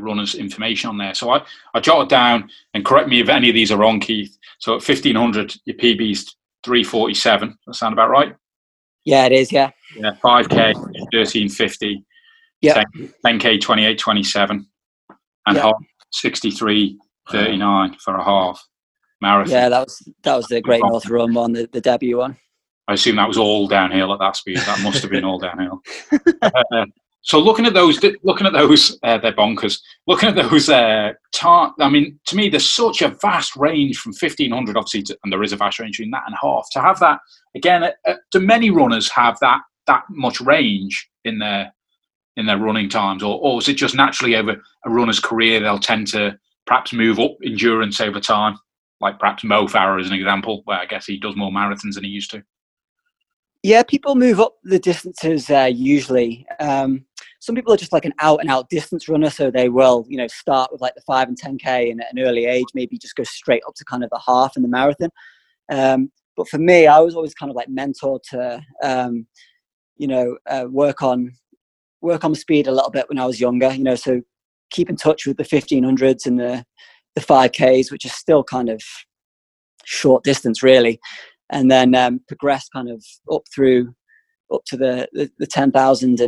runners' information on there. So I jotted down, and correct me if any of these are wrong, Keith. So at 1500, your PB's 3:47. Does that sound about right? Yeah, it is. Yeah. Yeah. 5K 13:50. Yeah. 10K 28:27, and half 63:39 for a half marathon. Yeah, that was the Great North Run one, the debut one. I assume that was all downhill at that speed. That must have been all downhill. So looking at those, they're bonkers. Looking at those, I mean, to me, there's such a vast range from 1500, obviously, and there is a vast range between that and half. To have that again, do many runners have that much range in their running times, or is it just naturally over a runner's career they'll tend to perhaps move up endurance over time, like perhaps Mo Farah as an example, where I guess he does more marathons than he used to. Yeah, people move up the distances usually. Some people are just like an out-and-out distance runner, so they will, start with like the 5 and 10K, and at an early age, maybe just go straight up to kind of the half and the marathon. But for me, I was always kind of like mentored to, work on speed a little bit when I was younger. So keep in touch with the 1500s and the 5Ks, which is still kind of short distance, really. And then progress kind of up to the 10,000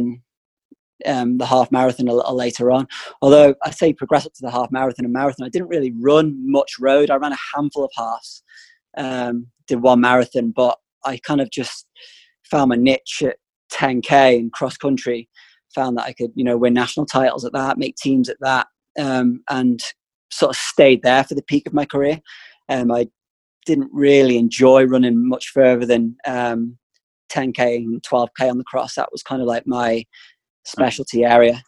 and the half marathon a little later on. Although I say progress up to the half marathon and marathon, I didn't really run much road. I ran a handful of halves, did one marathon, but I kind of just found my niche at 10K and cross country. Found that I could, win national titles at that, make teams at that, and sort of stayed there for the peak of my career. I didn't really enjoy running much further than 10K and 12K on the cross. That was kind of like my specialty area.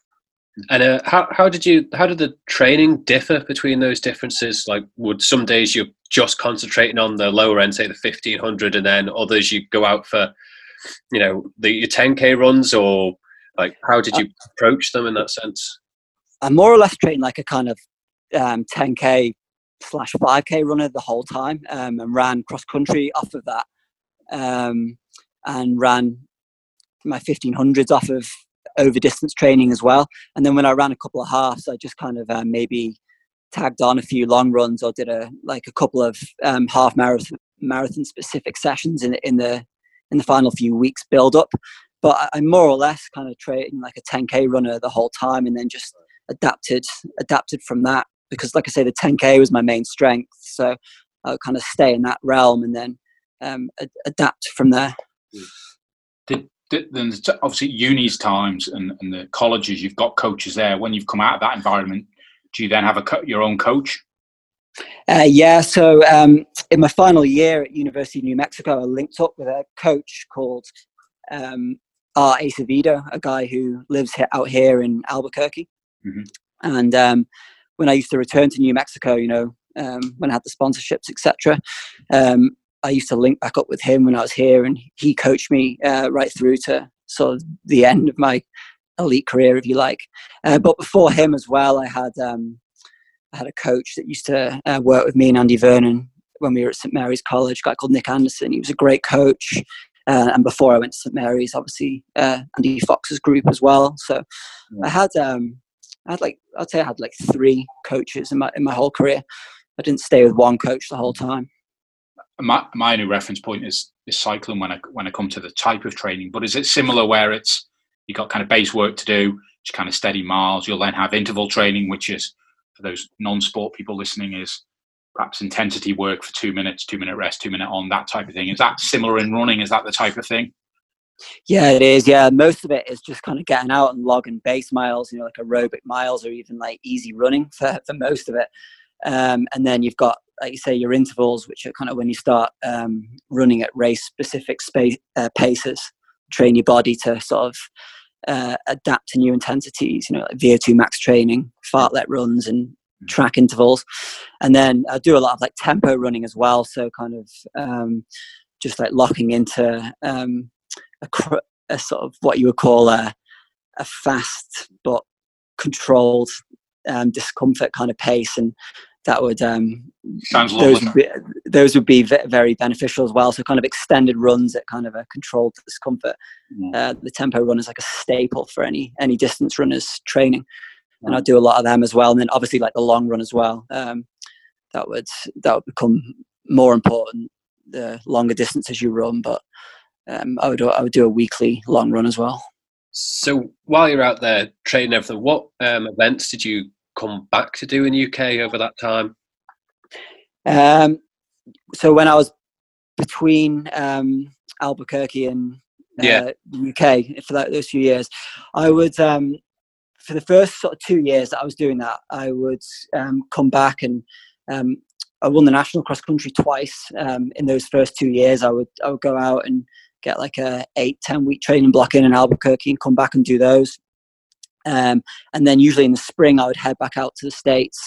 And how did the training differ between those differences? Like, would some days you're just concentrating on the lower end, say the 1500, and then others you go out for, your 10K runs, or like how did you approach them in that sense? I more or less trained like a kind of 10K/5K runner the whole time, and ran cross country off of that, and ran my 1500s off of over distance training as well. And then when I ran a couple of halves, I just kind of maybe tagged on a few long runs, or did a couple of half marathon specific sessions in the final few weeks build up. But I'm more or less kind of training like a 10K runner the whole time, and then just adapted from that. Because, like I say, the 10K was my main strength, so I would kind of stay in that realm and then adapt from there. Then obviously, uni's times and the colleges, you've got coaches there. When you've come out of that environment, do you then have your own coach? Yeah. So in my final year at University of New Mexico, I linked up with a coach called R. Acevedo, a guy who lives out here in Albuquerque, mm-hmm. and. When I used to return to New Mexico, when I had the sponsorships, etc., I used to link back up with him when I was here, and he coached me right through to sort of the end of my elite career, if you like. But before him as well, I had a coach that used to work with me and Andy Vernon when we were at St Mary's College, a guy called Nick Anderson. He was a great coach. And before I went to St Mary's, obviously, Andy Fox's group as well. So yeah. I had three coaches in my whole career. I didn't stay with one coach the whole time. My only reference point is cycling when I come to the type of training. But is it similar where it's you got kind of base work to do, just kind of steady miles? You'll then have interval training, which is for those non-sport people listening is perhaps intensity work for 2 minutes, 2 minute rest, 2 minute on, that type of thing. Is that similar in running? Is that the type of thing? Yeah, it is. Yeah, most of it is just kind of getting out and logging base miles, you know, like aerobic miles or even like easy running for most of it. And then you've got, like you say, your intervals, which are kind of when you start running at race-specific paces, train your body to sort of adapt to new intensities, you know, like VO2 max training, fartlek runs and track intervals. And then I do a lot of like tempo running as well. So kind of just like locking into a sort of what you would call a fast but controlled discomfort kind of pace, and that would those would be very beneficial as well. So kind of extended runs at kind of a controlled discomfort. The tempo run is like a staple for any distance runners training, and I do a lot of them as well. And then obviously like the long run as well, that would become more important the longer distances you run, but I would do a weekly long run as well. So while you're out there training everything, what events did you come back to do in the UK over that time? So when I was between Albuquerque and UK for those few years, I would for the first sort of 2 years that I was doing that, I would come back and I won the national cross country twice in those first 2 years. I would go out and get like a 8-10 week training block in Albuquerque and come back and do those. And then usually in the spring, I would head back out to the States,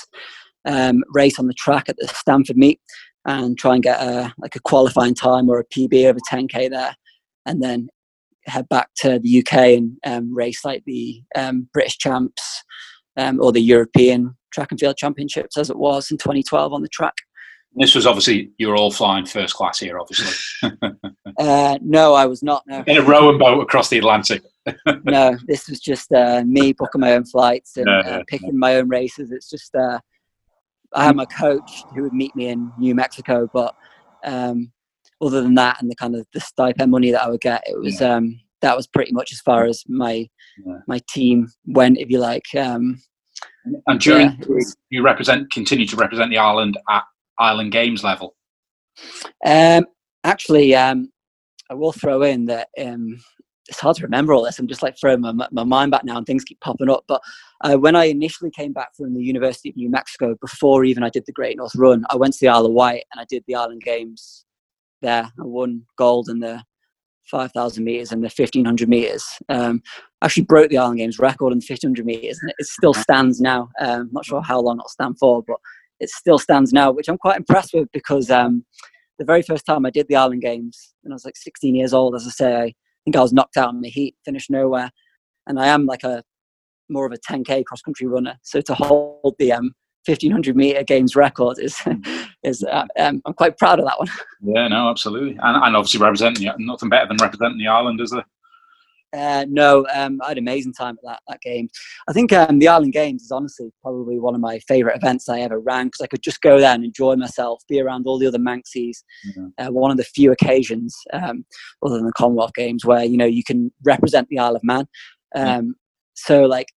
race on the track at the Stanford meet and try and get a qualifying time or a PB over 10K there. And then head back to the UK and race like the British champs or the European track and field championships as it was in 2012 on the track. This was obviously, you were all flying first class here, obviously. No, I was not. No. In a rowing boat across the Atlantic. No, this was just me booking my own flights and picking my own races. It's just, I had my coach who would meet me in New Mexico, but other than that and the kind of the stipend money that I would get, it was that was pretty much as far as my team went, if you like. And during you continue to represent the island at Island Games level. I will throw in that it's hard to remember all this. I'm just like throwing my mind back now and things keep popping up. But when I initially came back from the University of New Mexico, before even I did the Great North Run, I went to the Isle of Wight and I did the Island Games there. I won gold in the 5,000 metres and the 1,500 metres. Actually broke the Island Games record in the 1,500 metres and it still stands now. I'm not sure how long it'll stand for, but it still stands now, which I'm quite impressed with because the very first time I did the Island Games when I was like 16 years old, as I say, I think I was knocked out in the heat, finished nowhere. And I am like more of a 10K cross-country runner. So to hold the 1,500 metre Games record is I'm quite proud of that one. Yeah, no, absolutely. And obviously representing, nothing better than representing the island, is there? No, I had an amazing time at that game. I think the Island Games is honestly probably one of my favourite events I ever ran because I could just go there and enjoy myself, be around all the other Manxies. One of the few occasions, other than the Commonwealth Games, where you can represent the Isle of Man. So, like,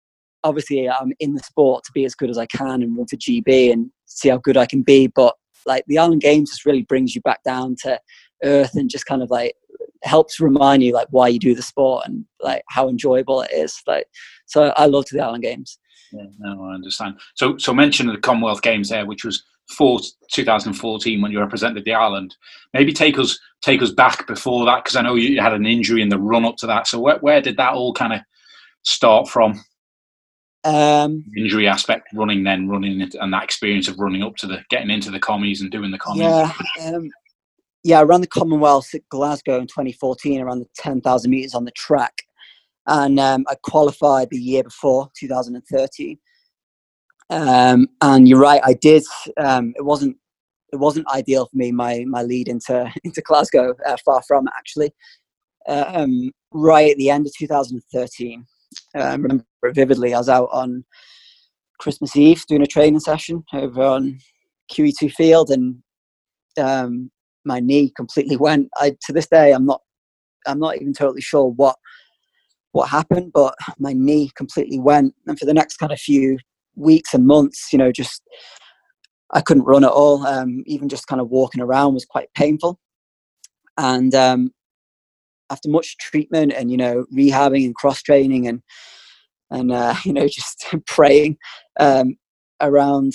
obviously, I'm in the sport to be as good as I can and run for GB and see how good I can be. But like the Island Games just really brings you back down to earth and just kind of like helps remind you like why you do the sport and like how enjoyable it is. Like, so I loved the Island Games. Yeah, no, I understand. So mention the Commonwealth Games there, which was 2014 when you represented the island. Maybe take us back before that because I know you had an injury in the run up to that. So where did that all kind of start from? Injury aspect, running and that experience of running up to getting into the commies and doing the commies. Yeah, I ran the Commonwealth at Glasgow in 2014, around the 10,000 metres on the track. And I qualified the year before, 2013. And you're right, I did. It wasn't ideal for me, my lead into Glasgow, far from it, actually. Right at the end of 2013, I remember it vividly. I was out on Christmas Eve doing a training session over on QE2 field and my knee completely went. To this day, I'm not even totally sure what happened, but my knee completely went. And for the next kind of few weeks and months, just I couldn't run at all. Even just kind of walking around was quite painful. And after much treatment and, you know, rehabbing and cross training and you know, just praying, around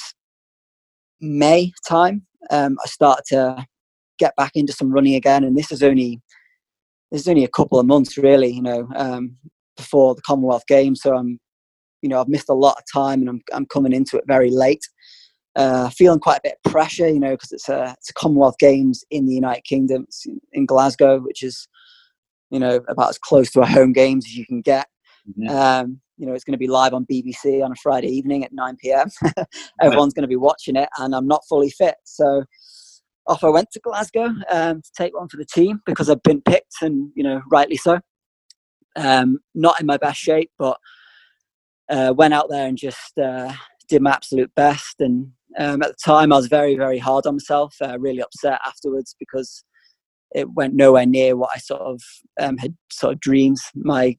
May time, I started to get back into some running again. And this is only a couple of months really, you know, before the Commonwealth Games. So I'm, you know, I've missed a lot of time and I'm coming into it very late. Feeling quite a bit of pressure, you know, because it's a Commonwealth Games in the United Kingdom, it's in Glasgow, which is, you know, about as close to a home games as you can get. Mm-hmm. You know, it's going to be live on BBC on a Friday evening at 9 p.m. Everyone's going to be watching it, and I'm not fully fit. So off I went to Glasgow to take one for the team because I've been picked, and, you know, rightly so. Not in my best shape, but went out there and just did my absolute best. And at the time, I was very, very hard on myself, really upset afterwards because it went nowhere near what I sort of had sort of dreamed my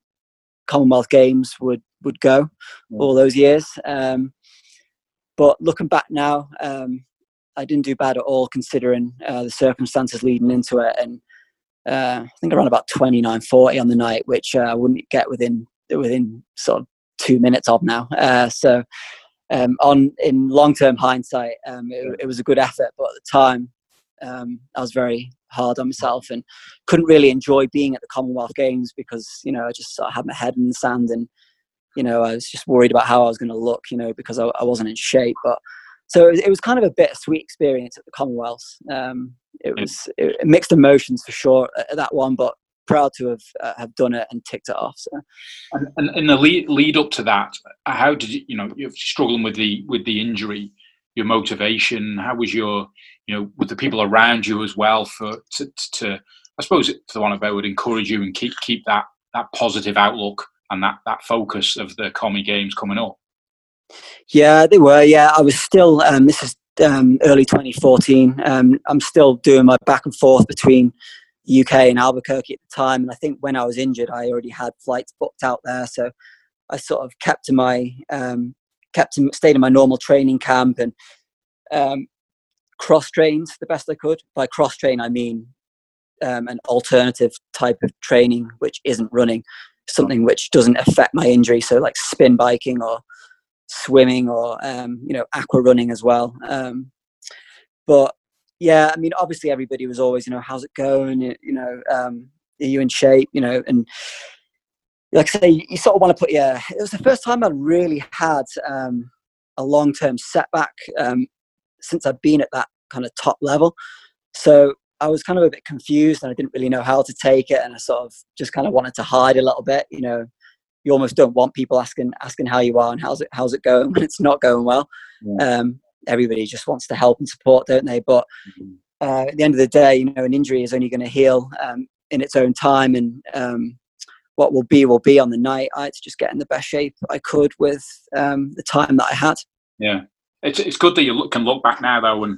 Commonwealth Games would go all those years. But looking back now, I didn't do bad at all considering the circumstances leading into it. And I think I ran about 29:40 on the night, which I wouldn't get within sort of 2 minutes of now. So in long-term hindsight, it was a good effort, but at the time, I was very hard on myself and couldn't really enjoy being at the Commonwealth Games because, you know, I just sort of had my head in the sand and, you know, I was just worried about how I was going to look, you know, because I wasn't in shape. But so it was kind of a bittersweet experience at the Commonwealth. It was mixed emotions for sure at that one, but proud to have done it and ticked it off. So. And in the lead up to that, how did you, you know, you're struggling with the injury, your motivation, how was your, you know, with the people around you as well to I suppose for the one of I would encourage you and keep that positive outlook and that focus of the Commie Games coming up? Yeah, they were. Yeah, I was still, this is early 2014. I'm still doing my back and forth between the UK and Albuquerque at the time. And I think when I was injured, I already had flights booked out there. So I sort of kept to my, stayed in my normal training camp and cross-trained the best I could. By cross-train, I mean an alternative type of training, which isn't running, something which doesn't affect my injury. So like spin biking or swimming or, you know, aqua running as well. But yeah, I mean, obviously everybody was always, you know, how's it going? You know, are you in shape? You know, and like I say, you sort of want to put your... It was the first time I'd really had a long-term setback since I'd been at that kind of top level. So I was kind of a bit confused and I didn't really know how to take it. And I sort of just kind of wanted to hide a little bit. You know, you almost don't want people asking how you are and how's it going when it's not going well. Yeah. Everybody just wants to help and support, don't they? But at the end of the day, you know, an injury is only going to heal in its own time. And what will be on the night. I had to just get in the best shape I could with the time that I had. Yeah. It's good that you can look back now, though, and,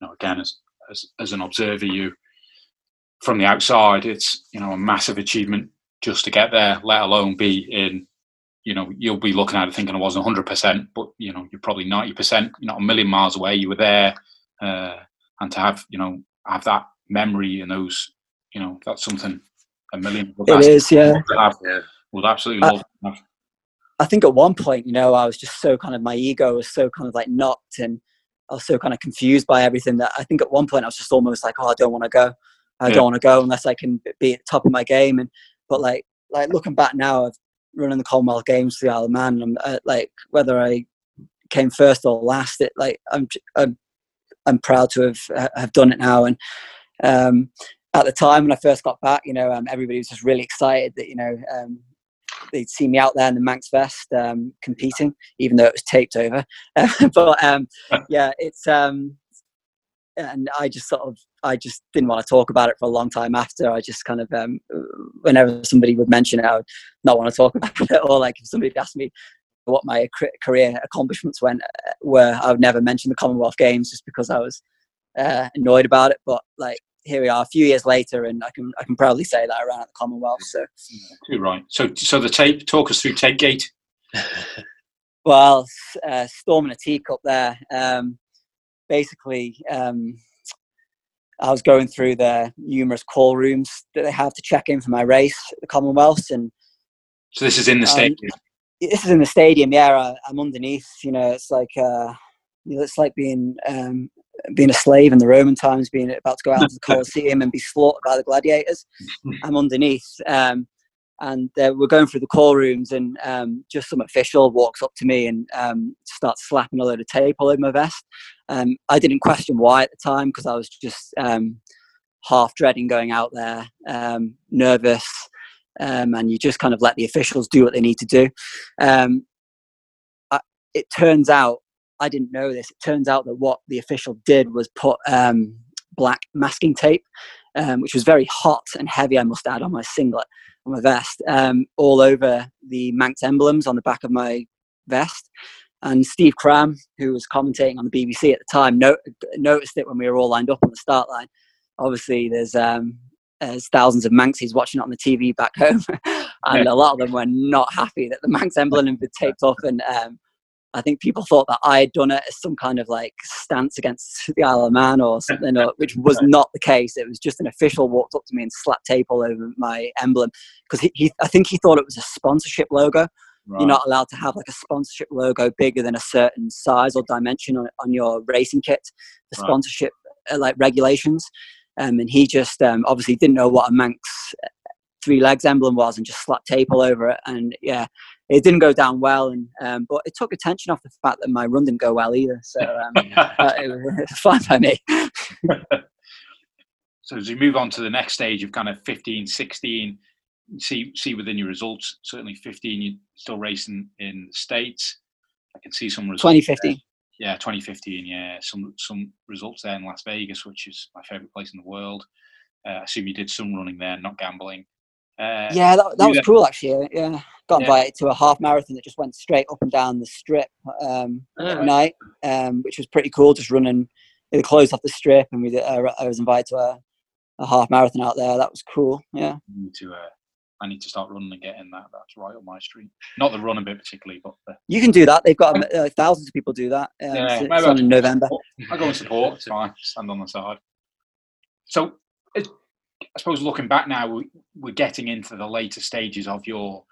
you know, again, as an observer, you from the outside, it's, you know, a massive achievement just to get there. Let alone be in, you know, you'll be looking at it thinking I wasn't 100%, but you know, you're probably 90%. You're not a million miles away. You were there, and to have, you know, have that memory and those, you know, that's something a million. It is, yeah. Would absolutely love to have. I think at one point, you know, I was just so kind of, my ego was so kind of like knocked and I was so kind of confused by everything that I think at one point I was just almost like, oh, I don't want to go. I don't want to go unless I can be at the top of my game. And, but like looking back now, I've run in the Commonwealth Games for the Isle of Man. And I'm like, whether I came first or last, it like, I'm proud to have done it now. And, at the time when I first got back, you know, everybody was just really excited that, you know, they'd see me out there in the Manx vest competing, even though it was taped over. But yeah, it's and I just didn't want to talk about it for a long time after. I just kind of whenever somebody would mention it, I would not want to talk about it. Or like if somebody asked me what my career accomplishments were, I would never mention the Commonwealth Games just because I was annoyed about it. But like, here we are a few years later and I can proudly say that I ran at the Commonwealth. So too right. So the tape, talk us through tape gate. Well, storming a teacup there. basically I was going through the numerous call rooms that they have to check in for my race at the Commonwealth. And so this is in the stadium? This is in the stadium, yeah. I'm underneath, you know, it's like being a slave in the Roman times, being about to go out to the Colosseum and be slaughtered by the gladiators. I'm underneath. And we're going through the call rooms, and just some official walks up to me and starts slapping a load of tape all over my vest. I didn't question why at the time, because I was just half dreading going out there, nervous, and you just kind of let the officials do what they need to do. It turns out, I didn't know this, it turns out that what the official did was put black masking tape, which was very hot and heavy, I must add, on my singlet, on my vest, all over the Manx emblems on the back of my vest. And Steve Cram, who was commentating on the BBC at the time, noticed it when we were all lined up on the start line. Obviously, there's thousands of Manxies watching it on the TV back home, and a lot of them were not happy that the Manx emblem had been taped off. And I think people thought that I had done it as some kind of like stance against the Isle of Man or something, which was not the case. It was just an official walked up to me and slapped tape all over my emblem, because I think he thought it was a sponsorship logo. Right. You're not allowed to have like a sponsorship logo bigger than a certain size or dimension on your racing kit, the sponsorship like regulations. And he just obviously didn't know what a Manx three legs emblem was and just slapped tape all over it. And yeah, it didn't go down well. And but it took attention off the fact that my run didn't go well either. So it was fine by me. So as you move on to the next stage of kind of 15, 16, see within your results, certainly 15 you're still racing in the States. I can see some results 2015 there. Yeah, 2015, yeah, some results there in Las Vegas, which is my favorite place in the world. I assume you did some running there, not gambling. Yeah, that was cool actually. Yeah, got invited to a half marathon that just went straight up and down the strip at night, which was pretty cool, just running. It closed off the strip, and I was invited to a half marathon out there. That was cool. Yeah, I need to start running and getting that. That's right on my street. Not the run a bit particularly, but you can do that. They've got thousands of people do that. It's on in November. I go and support. It's fine. Stand on the side. So, I suppose looking back now, we're getting into the later stages of your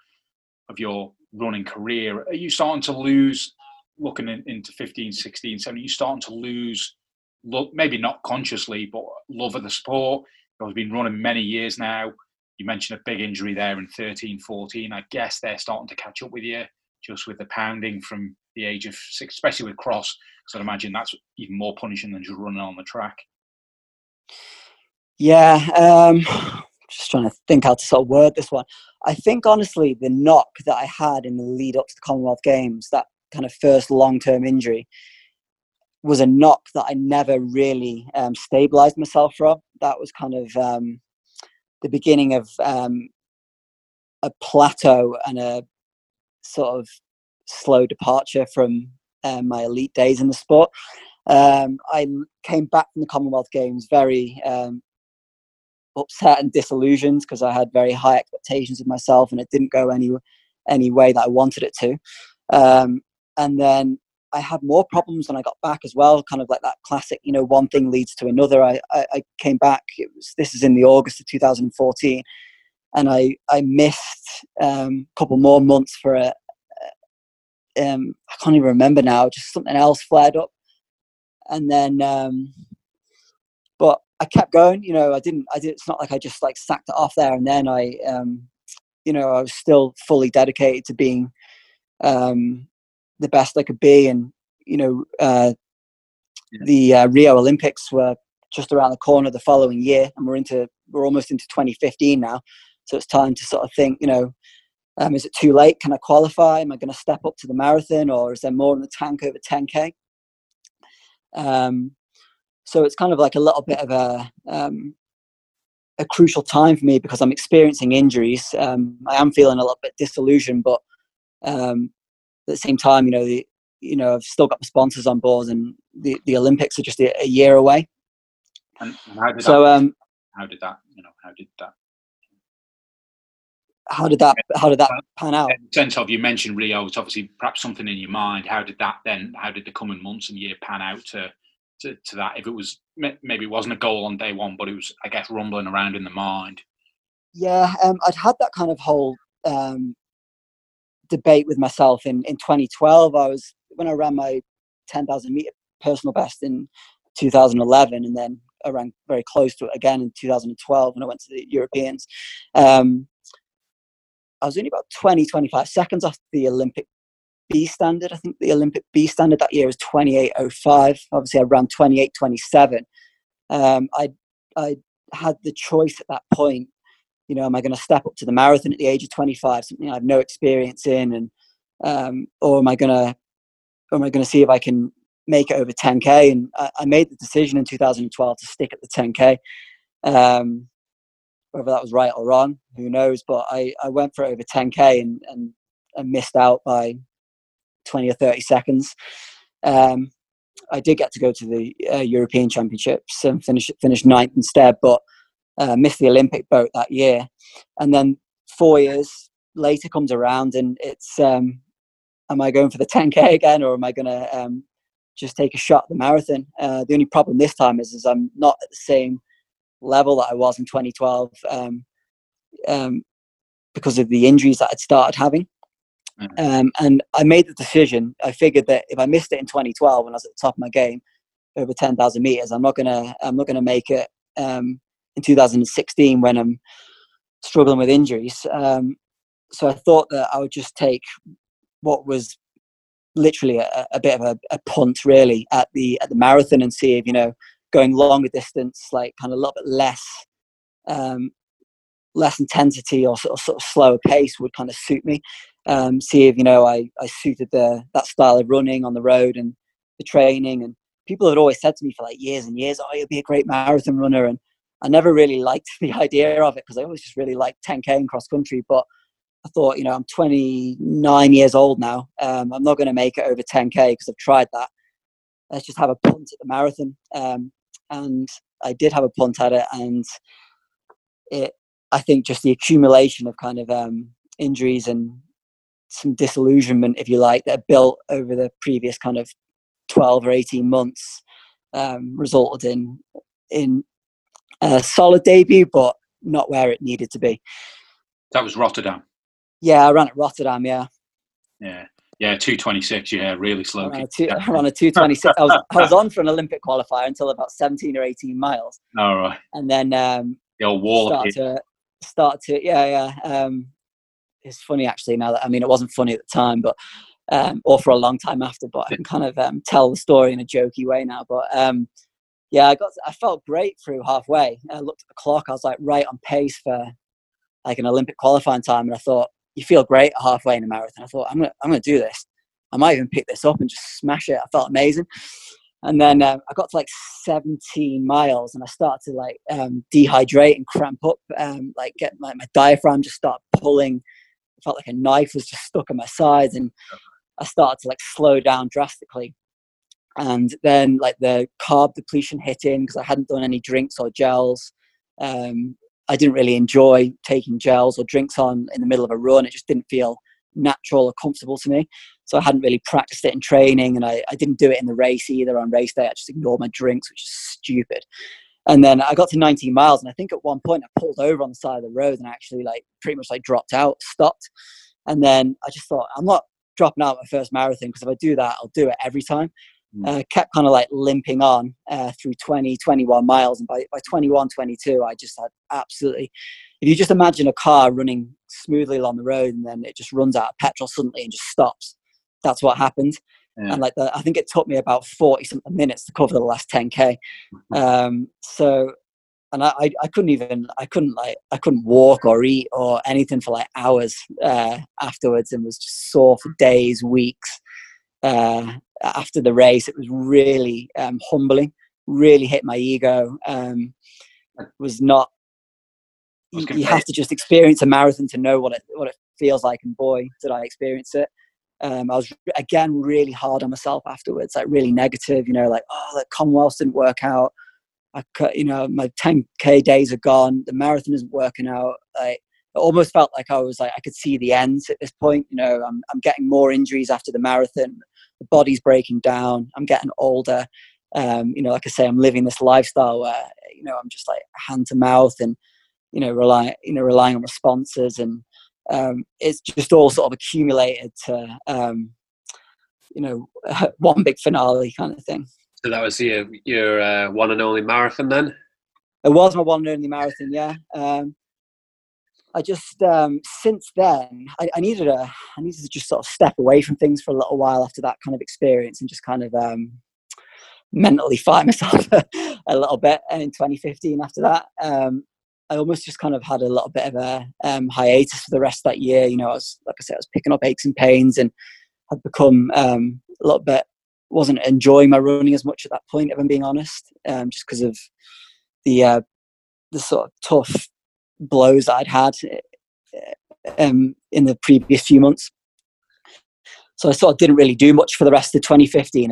running career. Are you starting to lose? Looking into 15, 16, 17, are you starting to lose? Look, maybe not consciously, but love of the sport. I've been running many years now. You mentioned a big injury there in 13, 14. I guess they're starting to catch up with you, just with the pounding from the age of 6, especially with cross. So I'd imagine that's even more punishing than just running on the track. Yeah, just trying to think how to sort of word this one. I think, honestly, the knock that I had in the lead up to the Commonwealth Games, that kind of first long-term injury, was a knock that I never really stabilised myself from. That was kind of... the beginning of a plateau and a sort of slow departure from my elite days in the sport. I came back from the Commonwealth Games very upset and disillusioned, because I had very high expectations of myself, and it didn't go any way that I wanted it to. And then I had more problems when I got back as well, kind of like that classic, you know, one thing leads to another. I came back, this is in the August of 2014, and I missed a couple more months for I can't even remember now, just something else flared up. And then, but I kept going, you know, it's not like I just like sacked it off there and then. You know, I was still fully dedicated to being, the best I could be, and you know the Rio Olympics were just around the corner the following year, and we're almost into 2015 now, so it's time to sort of think, you know, is it too late? Can I qualify? Am I going to step up to the marathon, or is there more in the tank over 10k? So it's kind of like a little bit of a crucial time for me, because I'm experiencing injuries. I am feeling a little bit disillusioned, but at the same time, you know, I've still got my sponsors on board, and the Olympics are just a year away. And how did that pan out? In the sense of, you mentioned Rio, it's obviously perhaps something in your mind. How did the coming months and year pan out to to that. If it was, maybe it wasn't a goal on day one, but it was, I guess, rumbling around in the mind. Yeah, I'd had that kind of whole debate with myself in 2012. I was, when I ran my 10,000 meter personal best in 2011, and then I ran very close to it again in 2012 when I went to the Europeans. I was only about 20-25 seconds off the Olympic B standard. I think the Olympic B standard that year was 28.05. Obviously, I ran 28.27. I had the choice at that point. You know, am I going to step up to the marathon at the age of 25, something I have no experience in, and or am I going to see if I can make it over 10K? And I made the decision in 2012 to stick at the 10K. Whether that was right or wrong, who knows? But I went for over 10K and I missed out by 20 or 30 seconds. I did get to go to the European Championships and finish ninth instead, but missed the Olympic boat that year. And then 4 years later comes around and it's, am I going for the 10K again, or am I going to just take a shot at the marathon? The only problem this time is I'm not at the same level that I was in 2012 because of the injuries that I'd started having. And I made the decision. I figured that if I missed it in 2012 when I was at the top of my game over 10,000 meters, I'm not gonna make it in 2016 when I'm struggling with injuries. So I thought that I would just take what was literally a bit of a punt, really, at the marathon, and see if, you know, going longer distance, like kind of a little bit less intensity or sort of slower pace would kind of suit me. See if, you know, I suited that style of running on the road and the training. And people had always said to me for like years and years, "Oh, you'll be a great marathon runner." And I never really liked the idea of it because I always just really liked 10K and cross country. But I thought, you know, I'm 29 years old now. I'm not going to make it over 10K because I've tried that. Let's just have a punt at the marathon. And I did have a punt at it, and I think just the accumulation of kind of injuries and some disillusionment, if you like, that built over the previous kind of 12 or 18 months resulted in a solid debut, but not where it needed to be. That was Rotterdam. Yeah, I ran at Rotterdam, yeah. Yeah. Yeah, 2:26. Yeah, really slow. I ran a 2:26. I was on for an Olympic qualifier until about 17 or 18 miles. All right. And then the old wall started to. Yeah. It's funny actually now that, I mean, it wasn't funny at the time, but or for a long time after. But I can kind of tell the story in a jokey way now. But yeah, I felt great through halfway. I looked at the clock. I was like right on pace for like an Olympic qualifying time, and I thought, you feel great halfway in a marathon. I thought, I'm gonna do this. I might even pick this up and just smash it. I felt amazing. And then I got to like 17 miles, and I started to like dehydrate and cramp up. Like get my diaphragm just started pulling. It felt like a knife was just stuck in my sides, and I started to like slow down drastically. And then like the carb depletion hit in because I hadn't done any drinks or gels. I didn't really enjoy taking gels or drinks on in the middle of a run. It just didn't feel natural or comfortable to me. So I hadn't really practiced it in training, and I didn't do it in the race either. On race day, I just ignored my drinks, which is stupid. And then I got to 19 miles, and I think at one point I pulled over on the side of the road and actually like pretty much like dropped out, stopped. And then I just thought, I'm not dropping out my first marathon, because if I do that, I'll do it every time. Kept kind of like limping on through 20, 21 miles. And by 21, 22, I just had absolutely, if you just imagine a car running smoothly along the road and then it just runs out of petrol suddenly and just stops. That's what happened. Yeah. And like I think it took me about 40 something minutes to cover the last 10K. I couldn't walk or eat or anything for like hours afterwards, and was just sore for days, weeks. After the race, it was really humbling, really hit my ego. You have to just experience a marathon to know what it feels like, and boy, did I experience it. I was again really hard on myself afterwards, like really negative, you know, like, oh, the Commonwealth didn't work out. You know, my 10K days are gone. The marathon isn't working out. It almost felt like I was like, I could see the end at this point. You know, I'm getting more injuries after the marathon. The body's breaking down. I'm getting older. like I say, I'm living this lifestyle where, I'm just like hand to mouth and, relying on responses, and it's just all sort of accumulated to, one big finale kind of thing. So that was your one and only marathon then? It was my one and only marathon, yeah. I just, since then, I needed to just sort of step away from things for a little while after that kind of experience, and just kind of mentally fight myself a little bit. And in 2015 after that, I almost just kind of had a little bit of a hiatus for the rest of that year. I was, like I said, I was picking up aches and pains, and had become a little bit, wasn't enjoying my running as much at that point, if I'm being honest, just because of the sort of tough blows that I'd had in the previous few months. So I sort of didn't really do much for the rest of 2015,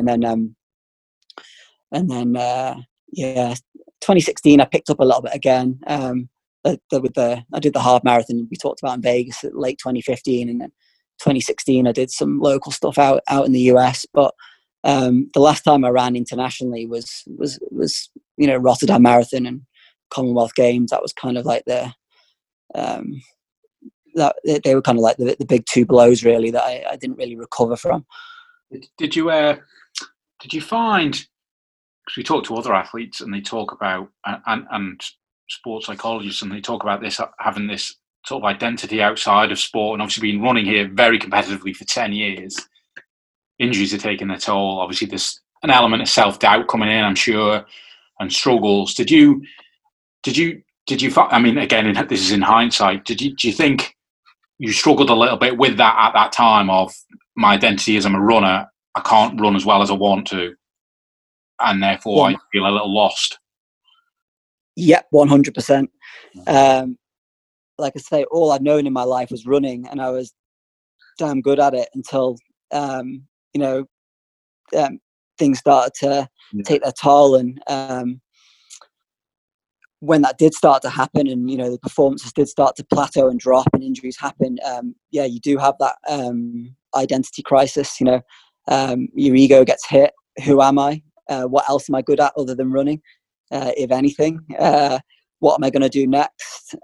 and then 2016 I picked up a little bit again. I did the half marathon we talked about in Vegas at late 2015, and then 2016 I did some local stuff out in the US. But the last time I ran internationally was Rotterdam Marathon and Commonwealth Games. That was kind of like they were kind of like the big two blows really that I didn't really recover from. Did you find, because we talk to other athletes and they talk about and sports psychologists, and they talk about this having this sort of identity outside of sport, and obviously been running here very competitively for 10 years, injuries are taking their toll, obviously there's an element of self-doubt coming in, I'm sure, and struggles. Did you I mean, again, this is in hindsight, do you think you struggled a little bit with that at that time of, my identity is I'm a runner, I can't run as well as I want to, and therefore I feel a little lost? Yep, 100%. Like I say, all I'd known in my life was running, and I was damn good at it until things started to take their toll. And when that did start to happen, and the performances did start to plateau and drop, and injuries happen, you do have that identity crisis. Your ego gets hit. Who am I? What else am I good at other than running, if anything? What am I going to do next?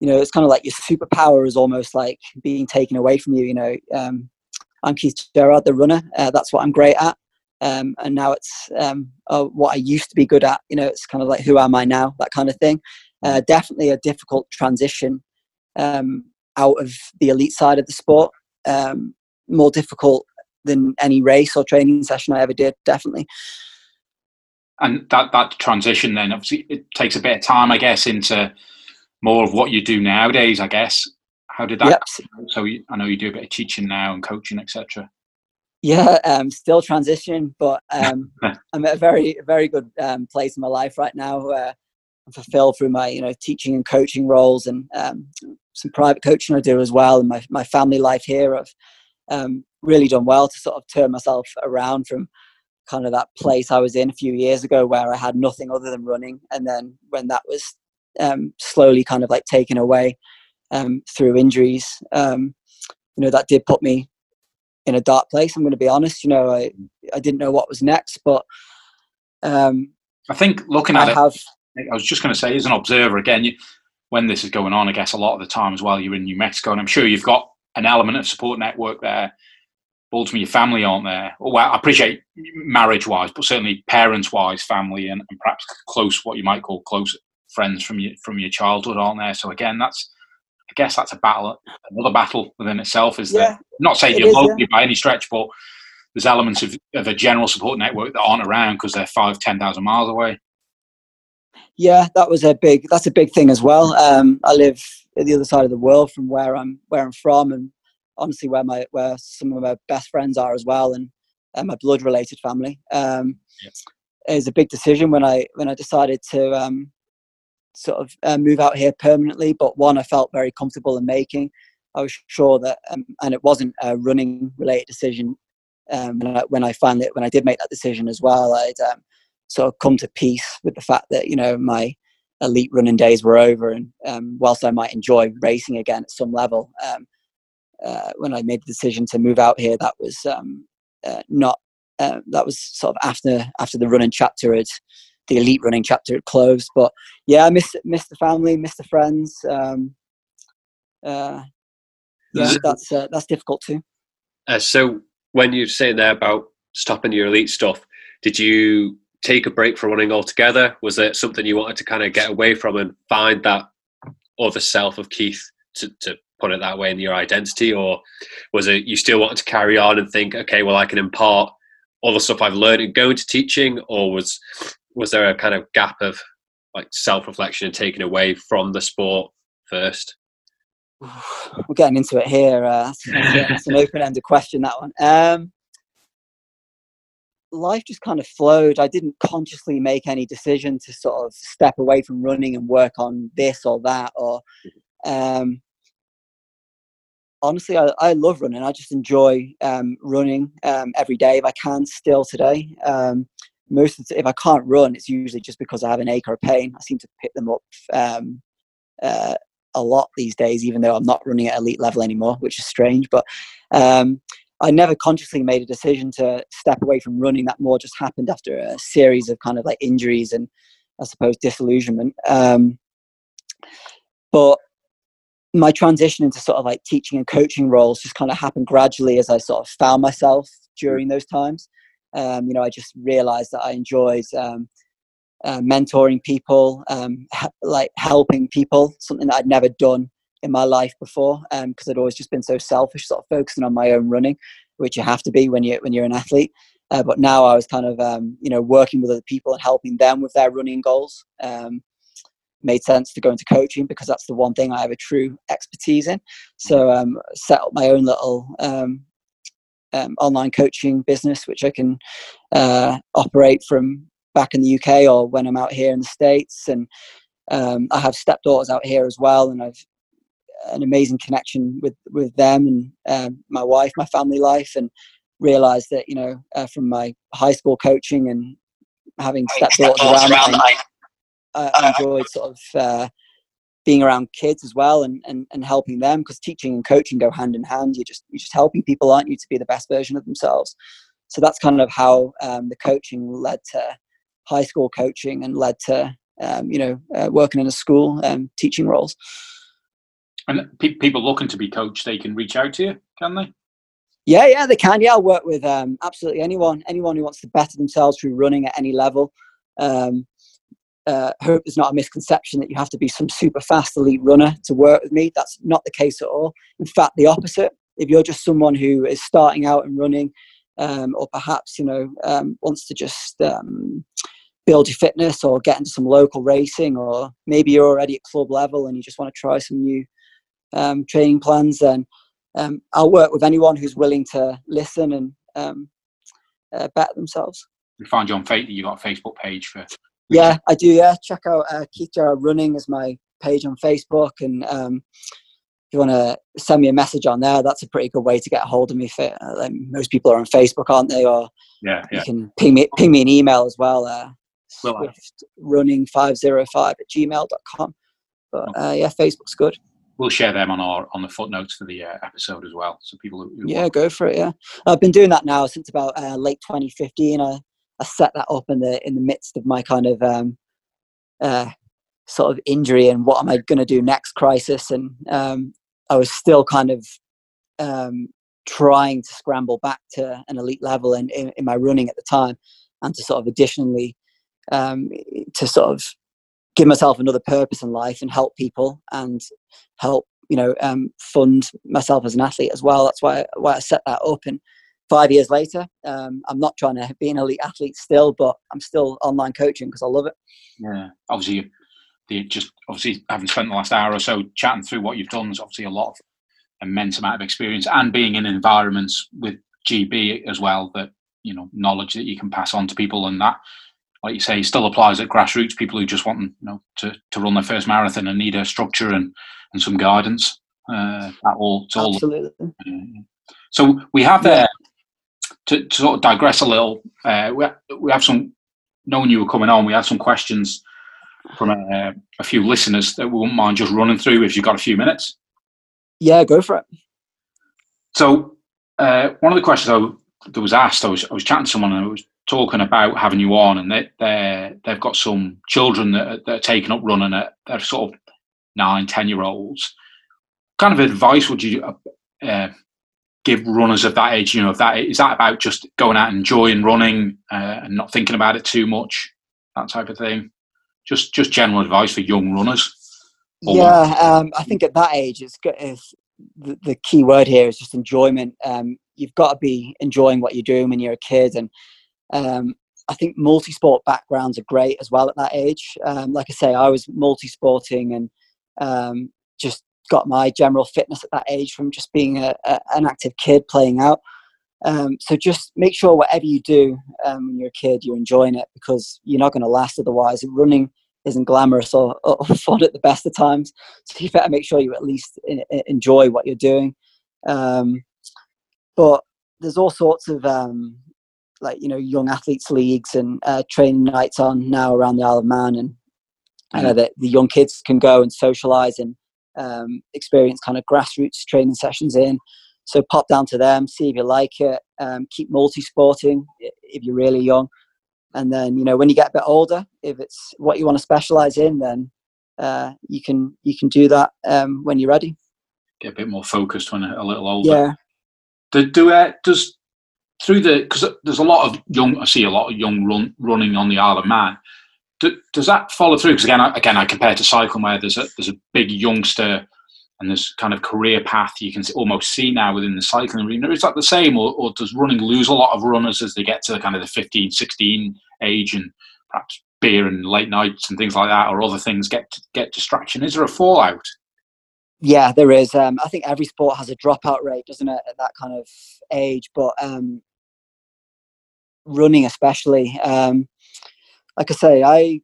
It's kind of like your superpower is almost like being taken away from you. I'm Keith Gerrard, the runner. That's what I'm great at. And now it's what I used to be good at. It's kind of like, who am I now? That kind of thing. Definitely a difficult transition out of the elite side of the sport. More difficult than any race or training session I ever did, definitely. And that transition then, obviously, it takes a bit of time, I guess, into more of what you do nowadays, I guess. How did that come? So I know you do a bit of teaching now and coaching, etc. Yeah, still transitioning, but I'm at a very, very good place in my life right now, where I'm fulfilled through my, teaching and coaching roles, and some private coaching I do as well. And my family life here, I've really done well to sort of turn myself around from kind of that place I was in a few years ago, where I had nothing other than running. And then when that was slowly kind of like taken away, through injuries, that did put me in a dark place, I'm going to be honest. I didn't know what was next, but I think looking at I was just going to say, as an observer again, when this is going on, I guess a lot of the time as well, you're in New Mexico, and I'm sure you've got an element of support network there, but ultimately your family aren't there. Well, I appreciate marriage-wise, but certainly parents-wise, family and perhaps close, what you might call close friends from your childhood aren't there. So again, that's a battle, another battle within itself, is that, not saying you're lonely by any stretch, but there's elements of a general support network that aren't around because they're 5,000-10,000 miles away. Yeah, that's a big thing as well. I live at the other side of the world from where I'm from, and honestly where some of my best friends are as well, and my blood related family. It was a big decision when I decided to sort of move out here permanently, but one I felt very comfortable in making. I was sure that, and it wasn't a running related decision. When I did make that decision as well, I'd sort of come to peace with the fact that, my elite running days were over, and whilst I might enjoy racing again at some level, when I made the decision to move out here, that was not that was sort of after the running chapter had, the elite running chapter had closed. But yeah, I missed the family, missed the friends. Yeah, that's difficult too. So when you say there about stopping your elite stuff, did you take a break from running altogether? Was it something you wanted to kind of get away from and find that other self of Keith, to put it that way, in your identity? Or was it you still wanted to carry on and think, okay, well, I can impart all the stuff I've learned and go into teaching? Or was there a kind of gap of like self-reflection and taking away from the sport first? We're getting into it here. That's an open-ended question, that one. Life just kind of flowed. I didn't consciously make any decision to sort of step away from running and work on this or that. Or honestly, I love running. I just enjoy running every day if I can. Still today, most of the, if I can't run, it's usually just because I have an ache or a pain. I seem to pick them up a lot these days, even though I'm not running at elite level anymore, which is strange. But I never consciously made a decision to step away from running. That more just happened after a series of kind of like injuries and I suppose disillusionment. But my transition into sort of like teaching and coaching roles just kind of happened gradually as I sort of found myself during those times. You know, I just realized that I enjoyed mentoring people, like helping people, something that I'd never done in my life before, because I'd always just been so selfish, sort of focusing on my own running, which you have to be when you're an athlete. But now I was kind of, you know, working with other people and helping them with their running goals. Made sense to go into coaching because that's the one thing I have a true expertise in. So set up my own little online coaching business, which I can operate from back in the UK or when I'm out here in the States. And I have stepdaughters out here as well, and I've an amazing connection with them and my wife, my family life, and realized that, you know, from my high school coaching and having stepdaughters around, I enjoyed sort of being around kids as well and helping them, because teaching and coaching go hand in hand. You're just helping people, aren't you, to be the best version of themselves. So that's kind of how the coaching led to high school coaching and led to, you know, working in a school and teaching roles. And people looking to be coached, they can reach out to you, can they? Yeah, they can. Yeah, I'll work with absolutely anyone who wants to better themselves through running at any level. Hope there's not a misconception that you have to be some super fast elite runner to work with me. That's not the case at all. In fact, the opposite. If you're just someone who is starting out and running, or perhaps, you know, wants to just build your fitness or get into some local racing, or maybe you're already at club level and you just want to try some new training plans, and I'll work with anyone who's willing to listen and better themselves. We find you on Facebook. You got a Facebook page for? Yeah, I do. Yeah, check out Keith Gerrard Running as my page on Facebook, and if you want to send me a message on there, that's a pretty good way to get a hold of me. For, most people are on Facebook, aren't they? Or yeah. You can ping me an email as well. Swiftrunning505@gmail.com. But yeah, Facebook's good. We'll share them on the footnotes for the episode as well, so people who yeah, go for it. Yeah, I've been doing that now since about late 2015. I set that up in the midst of my kind of sort of injury and what am I going to do next crisis, and I was still kind of trying to scramble back to an elite level and in my running at the time, and to sort of additionally to sort of give myself another purpose in life and help people and help, you know, fund myself as an athlete as well. That's why I set that up. And 5 years later, I'm not trying to be an elite athlete still, but I'm still online coaching because I love it. Yeah, obviously, having spent the last hour or so chatting through what you've done, is obviously a lot of immense amount of experience, and being in environments with GB as well, that, you know, knowledge that you can pass on to people, and that, like you say, still applies at grassroots, people who just want, you know, to run their first marathon and need a structure and some guidance. Absolutely. So we have to sort of digress a little. We have some, knowing you were coming on, we had some questions from a few listeners that we wouldn't mind just running through if you've got a few minutes. Yeah, go for it. So one of the questions there was asked, I was chatting to someone and I was talking about having you on, and they've got some children that are taking up running at, they're sort of 9-10 year olds. What kind of advice would you give runners of that age? You know, is that about just going out and enjoying running and not thinking about it too much, that type of thing? Just general advice for young runners. Yeah, I think at that age, it's the key word here is just enjoyment. You've got to be enjoying what you're doing when you're a kid, and I think multi-sport backgrounds are great as well at that age. Like I say, I was multi-sporting and just got my general fitness at that age from just being an active kid playing out. So just make sure whatever you do when you're a kid, you're enjoying it, because you're not going to last otherwise. And running isn't glamorous or fun at the best of times. So you better make sure you at least enjoy what you're doing. But there's all sorts of young athletes leagues and training nights on now around the Isle of Man, and the young kids can go and socialise and experience kind of grassroots training sessions in. So pop down to them, see if you like it. Keep multi-sporting if you're really young. And then, when you get a bit older, if it's what you want to specialise in, then you can do that when you're ready. Get a bit more focused when a little older. Yeah. Because there's a lot of young running on the Isle of Man. Does that follow through? Because again, I compare it to cycling, where there's a big youngster and there's kind of career path you can almost see now within the cycling arena. Is that the same, or does running lose a lot of runners as they get to kind of the 15, 16 age, and perhaps beer and late nights and things like that, or other things get distraction? Is there a fallout? Yeah, there is. I think every sport has a dropout rate, doesn't it, at that kind of age? But running especially. Like I say, I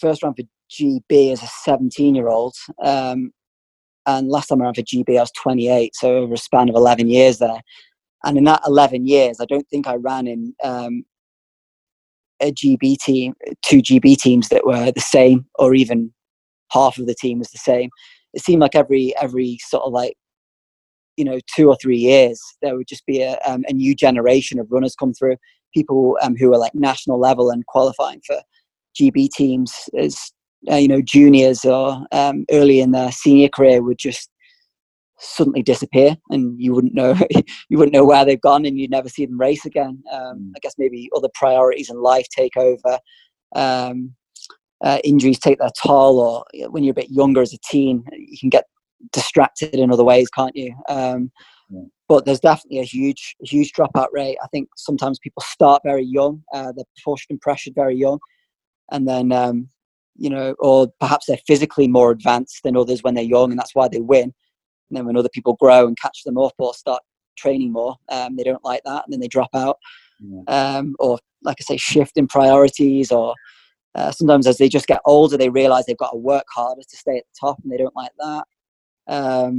first ran for GB as a 17-year-old. And last time I ran for GB, I was 28, so over a span of 11 years there. And in that 11 years, I don't think I ran in two GB teams that were the same, or even half of the team was the same. It seemed like every sort of 2 or 3 years there would just be a new generation of runners come through. People who are national level and qualifying for GB teams as juniors or early in their senior career would just suddenly disappear, and you wouldn't know where they've gone, and you'd never see them race again. I guess maybe other priorities in life take over. Injuries take their toll, or when you're a bit younger as a teen, you can get distracted in other ways, can't you? But there's definitely a huge dropout rate. I think sometimes people start very young, they're pushed and pressured very young, and then or perhaps they're physically more advanced than others when they're young, and that's why they win. And then when other people grow and catch them up or start training more, they don't like that, and then they drop out. Or like I say, shift in priorities, or sometimes as they just get older, they realise they've got to work harder to stay at the top, and they don't like that.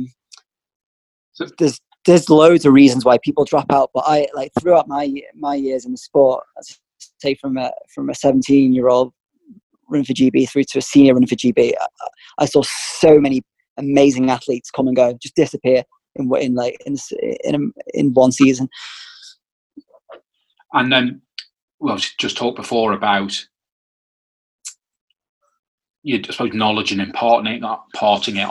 There's loads of reasons why people drop out, but I throughout my years in the sport, as I say, from a 17-year-old running for GB through to a senior running for GB, I saw so many amazing athletes come and go, just disappear in one season. And then, well, just talked before about, you suppose, knowledge and imparting it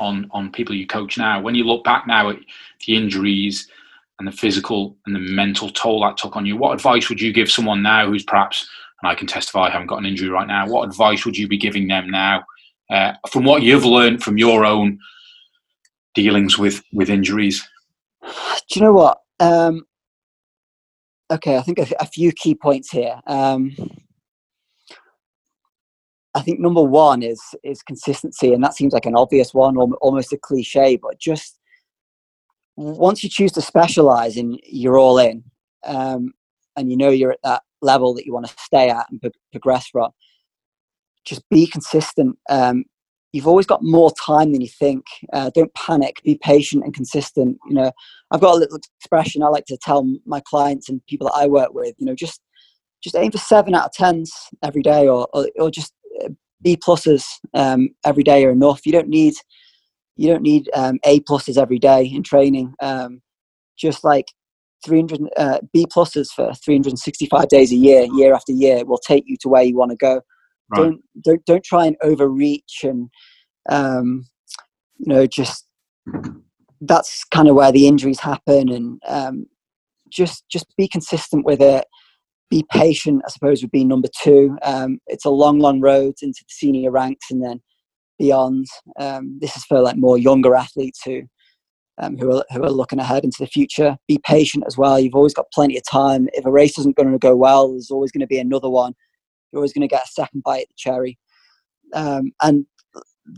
on people you coach now. When you look back now at the injuries and the physical and the mental toll that took on you, what advice would you give someone now who's perhaps, and I can testify I haven't got an injury right now, what advice would you be giving them now from what you've learned from your own dealings with injuries? Do you know what? Okay, I think a few key points here. I think number one is consistency, and that seems like an obvious one, almost a cliche, but just once you choose to specialise and you're all in, and you're at that level that you want to stay at and progress from, just be consistent. You've always got more time than you think. Don't panic, be patient and consistent. I've got a little expression I like to tell my clients and people that I work with, just aim for 7 out of 10s every day, or just B pluses every day are enough. You don't need A pluses every day in training. Just B pluses for 365 days a year, year after year, will take you to where you want to go. Right. Don't try and overreach, and just that's kind of where the injuries happen. And just be consistent with it. Be patient, I suppose, would be number two. It's a long road into the senior ranks and then beyond. This is for more younger athletes who are looking ahead into the future. Be patient as well. You've always got plenty of time. If a race isn't going to go well, there's always going to be another one. You're always going to get a second bite at the cherry. And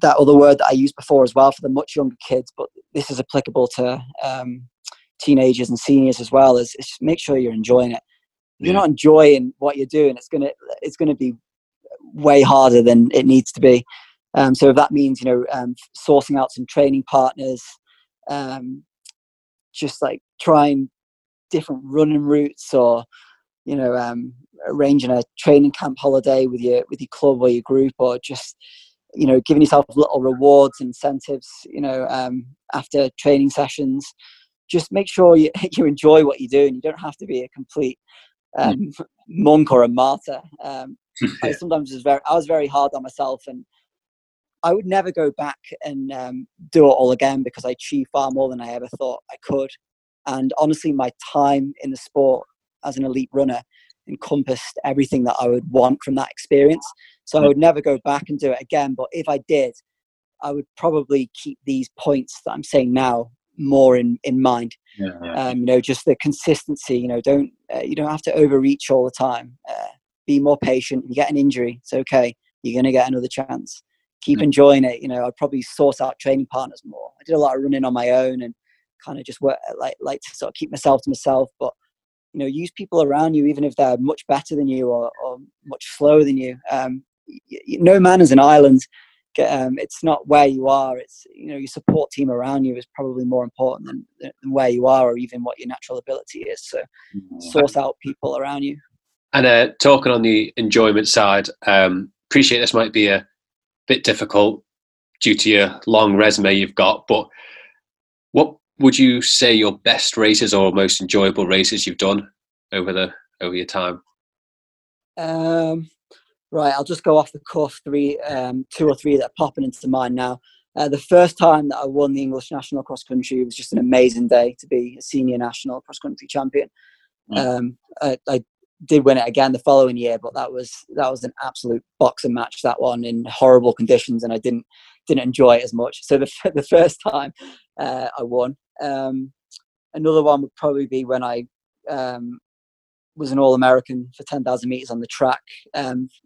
that other word that I used before as well for the much younger kids, but this is applicable to teenagers and seniors as well, is just make sure you're enjoying it. If you're not enjoying what you're doing, it's gonna be way harder than it needs to be. So if that means sourcing out some training partners, just trying different running routes, or arranging a training camp holiday with your club or your group, or just giving yourself little rewards and incentives after training sessions. Just make sure you enjoy what you do, and you don't have to be a complete monk or a martyr. I was very hard on myself, and I would never go back and do it all again, because I achieved far more than I ever thought I could. And honestly, my time in the sport as an elite runner encompassed everything that I would want from that experience. So I would never go back and do it again. But if I did, I would probably keep these points that I'm saying now more in mind. Just the consistency. You don't have to overreach all the time. Be more patient. You get an injury, it's okay, you're going to get another chance. Keep enjoying it. I'd probably source out training partners more. I did a lot of running on my own, and kind of just work like to sort of keep myself to myself. But use people around you, even if they're much better than you or much slower than you. No man is an island. It's not where you are, it's your support team around you is probably more important than where you are, or even what your natural ability is. So source out people around you. And talking on the enjoyment side, appreciate this might be a bit difficult due to your long resume you've got, but what would you say your best races or most enjoyable races you've done over your time? Right, I'll just go off the cuff, two or three that are popping into mind now. The first time that I won the English National Cross Country was just an amazing day to be a senior national cross country champion. I did win it again the following year, but that was an absolute boxing match, that one, in horrible conditions, and I didn't enjoy it as much. So the first time I won. Another one would probably be when I was an All-American for 10,000 meters on the track.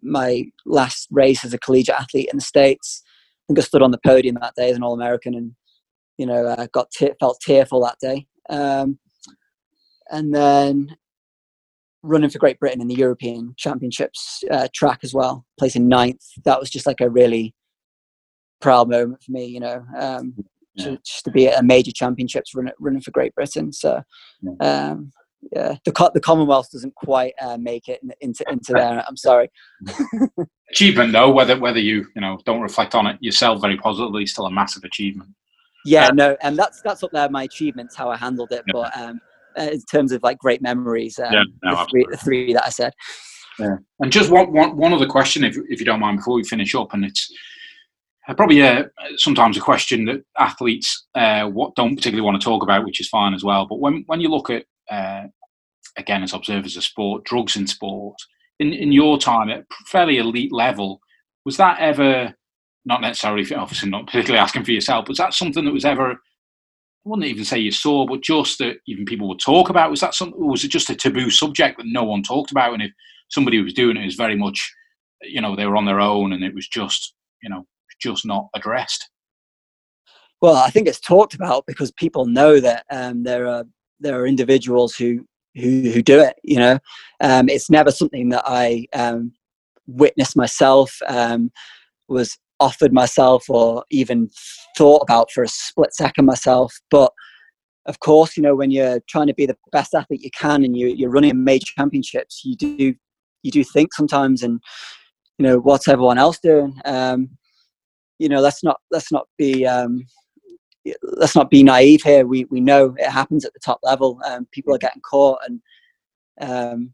My last race as a collegiate athlete in the States. I think I stood on the podium that day as an All-American, and felt tearful that day. And then running for Great Britain in the European Championships track as well, placing 9th. That was just a really proud moment for me. Just to be at a major championships running for Great Britain. So. The Commonwealth doesn't quite make it into there. I'm sorry. Achievement, though, whether you don't reflect on it yourself very positively, still a massive achievement. Yeah, and that's up there. My achievements, how I handled it, but in terms of great memories, the three that I said. Yeah. And just one other question, if you don't mind, before we finish up, and it's probably sometimes a question that athletes don't particularly want to talk about, which is fine as well. But when you look at again, as observers of sport, drugs in sport, in your time at fairly elite level, was that ever, not necessarily, obviously not particularly asking for yourself, was that something that was ever, I wouldn't even say you saw, but just that even people would talk about? Was that something, or was it just a taboo subject that no one talked about? And if somebody was doing it, it was very much, they were on their own, and it was just, just not addressed. Well, I think it's talked about because people know that there are individuals who do it. It's never something that I witnessed myself, was offered myself, or even thought about for a split second myself. But of course, when you're trying to be the best athlete you can, and you're running major championships, you do think sometimes, and what's everyone else doing? Let's not be let's not be naive here. We know it happens at the top level. People are getting caught, and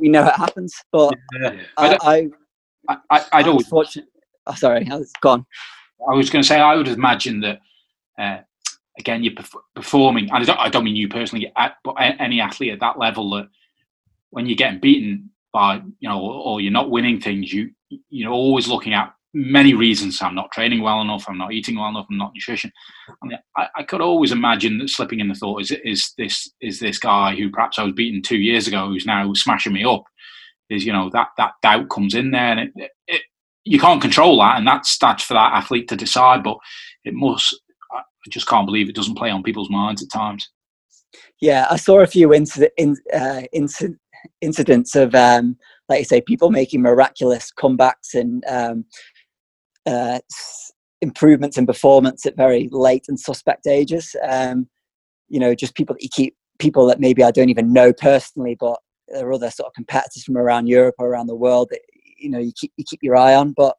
we know it happens. But yeah. I'd always. Oh, sorry, I was gone. I was going to say I would imagine that. Again, you're performing, and I don't mean you personally, but any athlete at that level, that when you're getting beaten by, you know, or you're not winning things, you're always looking at many reasons. I'm not training well enough, I'm not eating well enough, I'm not nutrition. I mean, I could always imagine that slipping in the thought, is this guy who perhaps I was beaten 2 years ago who's now smashing me up? Is, you know, that doubt comes in there, and it you can't control that, and that's for that athlete to decide, but it must. I just can't believe it doesn't play on people's minds at times. Yeah, I saw a few incidents of, like you say, people making miraculous comebacks and improvements in performance at very late and suspect ages. You know, just people that maybe I don't even know personally, but there are other sort of competitors from around Europe or around the world that, you know, you keep your eye on, but.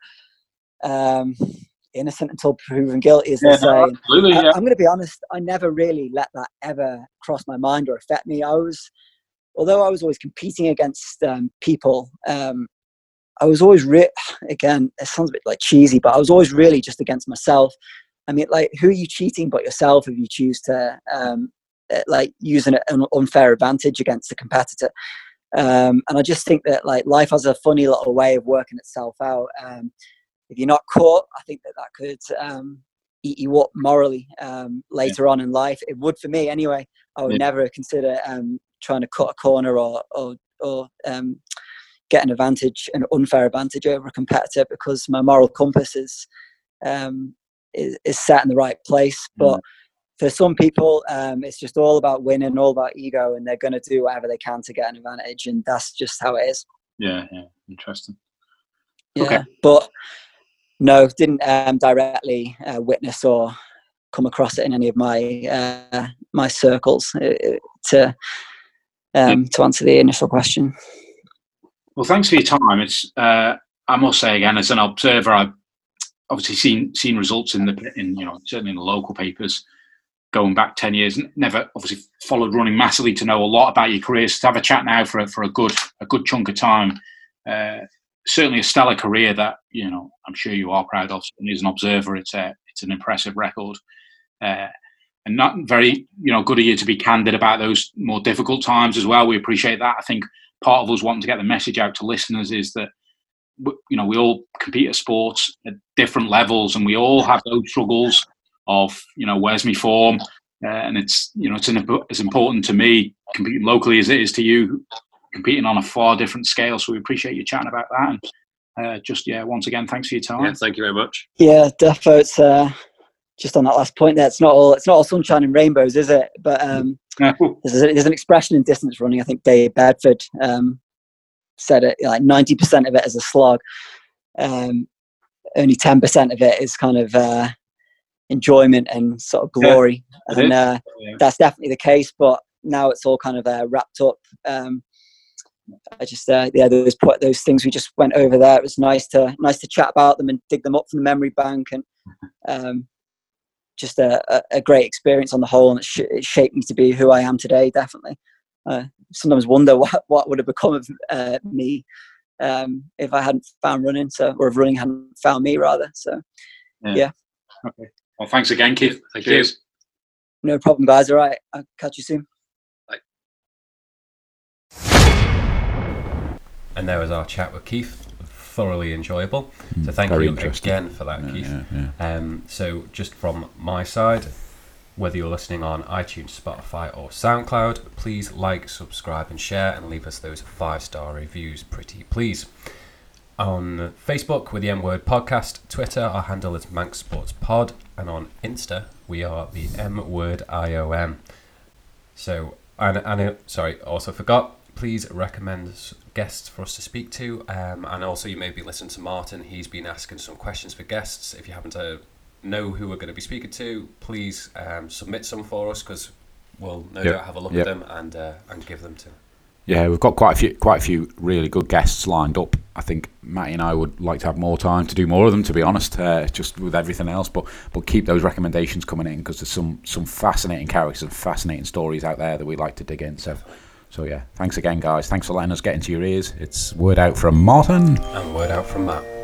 Innocent until proven guilty, as they say. Absolutely, yeah. I'm going to be honest, I never really let that ever cross my mind or affect me. Although I was always competing against people, I was always, again, it sounds a bit like cheesy, but I was always really just against myself. I mean, like, who are you cheating but yourself if you choose to like use an unfair advantage against the competitor? And I just think that, like, life has a funny little way of working itself out. If you're not caught, I think that could eat you up morally later on in life. It would for me anyway. I would never consider trying to cut a corner or get an advantage, an unfair advantage over a competitor, because my moral compass is set in the right place. But for some people, it's just all about winning, all about ego, and they're going to do whatever they can to get an advantage, and that's just how it is. Yeah, interesting. Yeah, okay. But... no, didn't directly witness or come across it in any of my my circles. To answer the initial question. Well, thanks for your time. It's I must say again, as an observer, I've obviously seen results in certainly in the local papers going back 10 years. Never obviously followed running massively to know a lot about your careers. So to have a chat now for a good chunk of time. Certainly a stellar career that, you know, I'm sure you are proud of. And as an observer, it's an impressive record, and not very, you know, good of you to be candid about those more difficult times as well. We appreciate that. I think part of us wanting to get the message out to listeners is that, you know, we all compete at sports at different levels, and we all have those struggles of, you know, where's my form, and it's, you know, it's as important to me competing locally as it is to you competing on a far different scale. So we appreciate you chatting about that, and once again, thanks for your time. Yeah, thank you very much. Yeah, defo. It's just on that last point there, it's not all sunshine and rainbows, is it? But there's an expression in distance running, I think Dave Bedford said it, like 90% of it is a slog, only 10% of it is kind of enjoyment and sort of glory, and that's definitely the case. But now it's all kind of wrapped up. I just those things we just went over there. It was nice to chat about them and dig them up from the memory bank, and just a great experience on the whole, and it shaped me to be who I am today. Definitely, sometimes wonder what would have become of me if I hadn't found running, or if running hadn't found me rather. So, yeah. Okay. Well, thanks again, Keith. Cheers. No problem, guys. All right, I'll catch you soon. And there was our chat with Keith, thoroughly enjoyable. So thank you again for that, Keith. Yeah. So just from my side, whether you're listening on iTunes, Spotify or SoundCloud, please like, subscribe and share, and leave us those 5-star reviews, pretty please. On Facebook, we're the M-Word Podcast. Twitter, our handle is Manx Sports Pod. And on Insta, we are the M-Word IOM. So, also forgot, please recommend guests for us to speak to, and also you may be listening to Martin. He's been asking some questions for guests. If you happen to know who we're going to be speaking to, please submit some for us, because we'll no doubt have a look at them and give them to. Yeah, we've got quite a few really good guests lined up I think Matty and I would like to have more time to do more of them, to be honest, just with everything else. But keep those recommendations coming in, because there's some fascinating characters and fascinating stories out there that we like to dig in. So yeah, thanks again, guys. Thanks for letting us get into your ears. It's word out from Martin. And word out from Matt.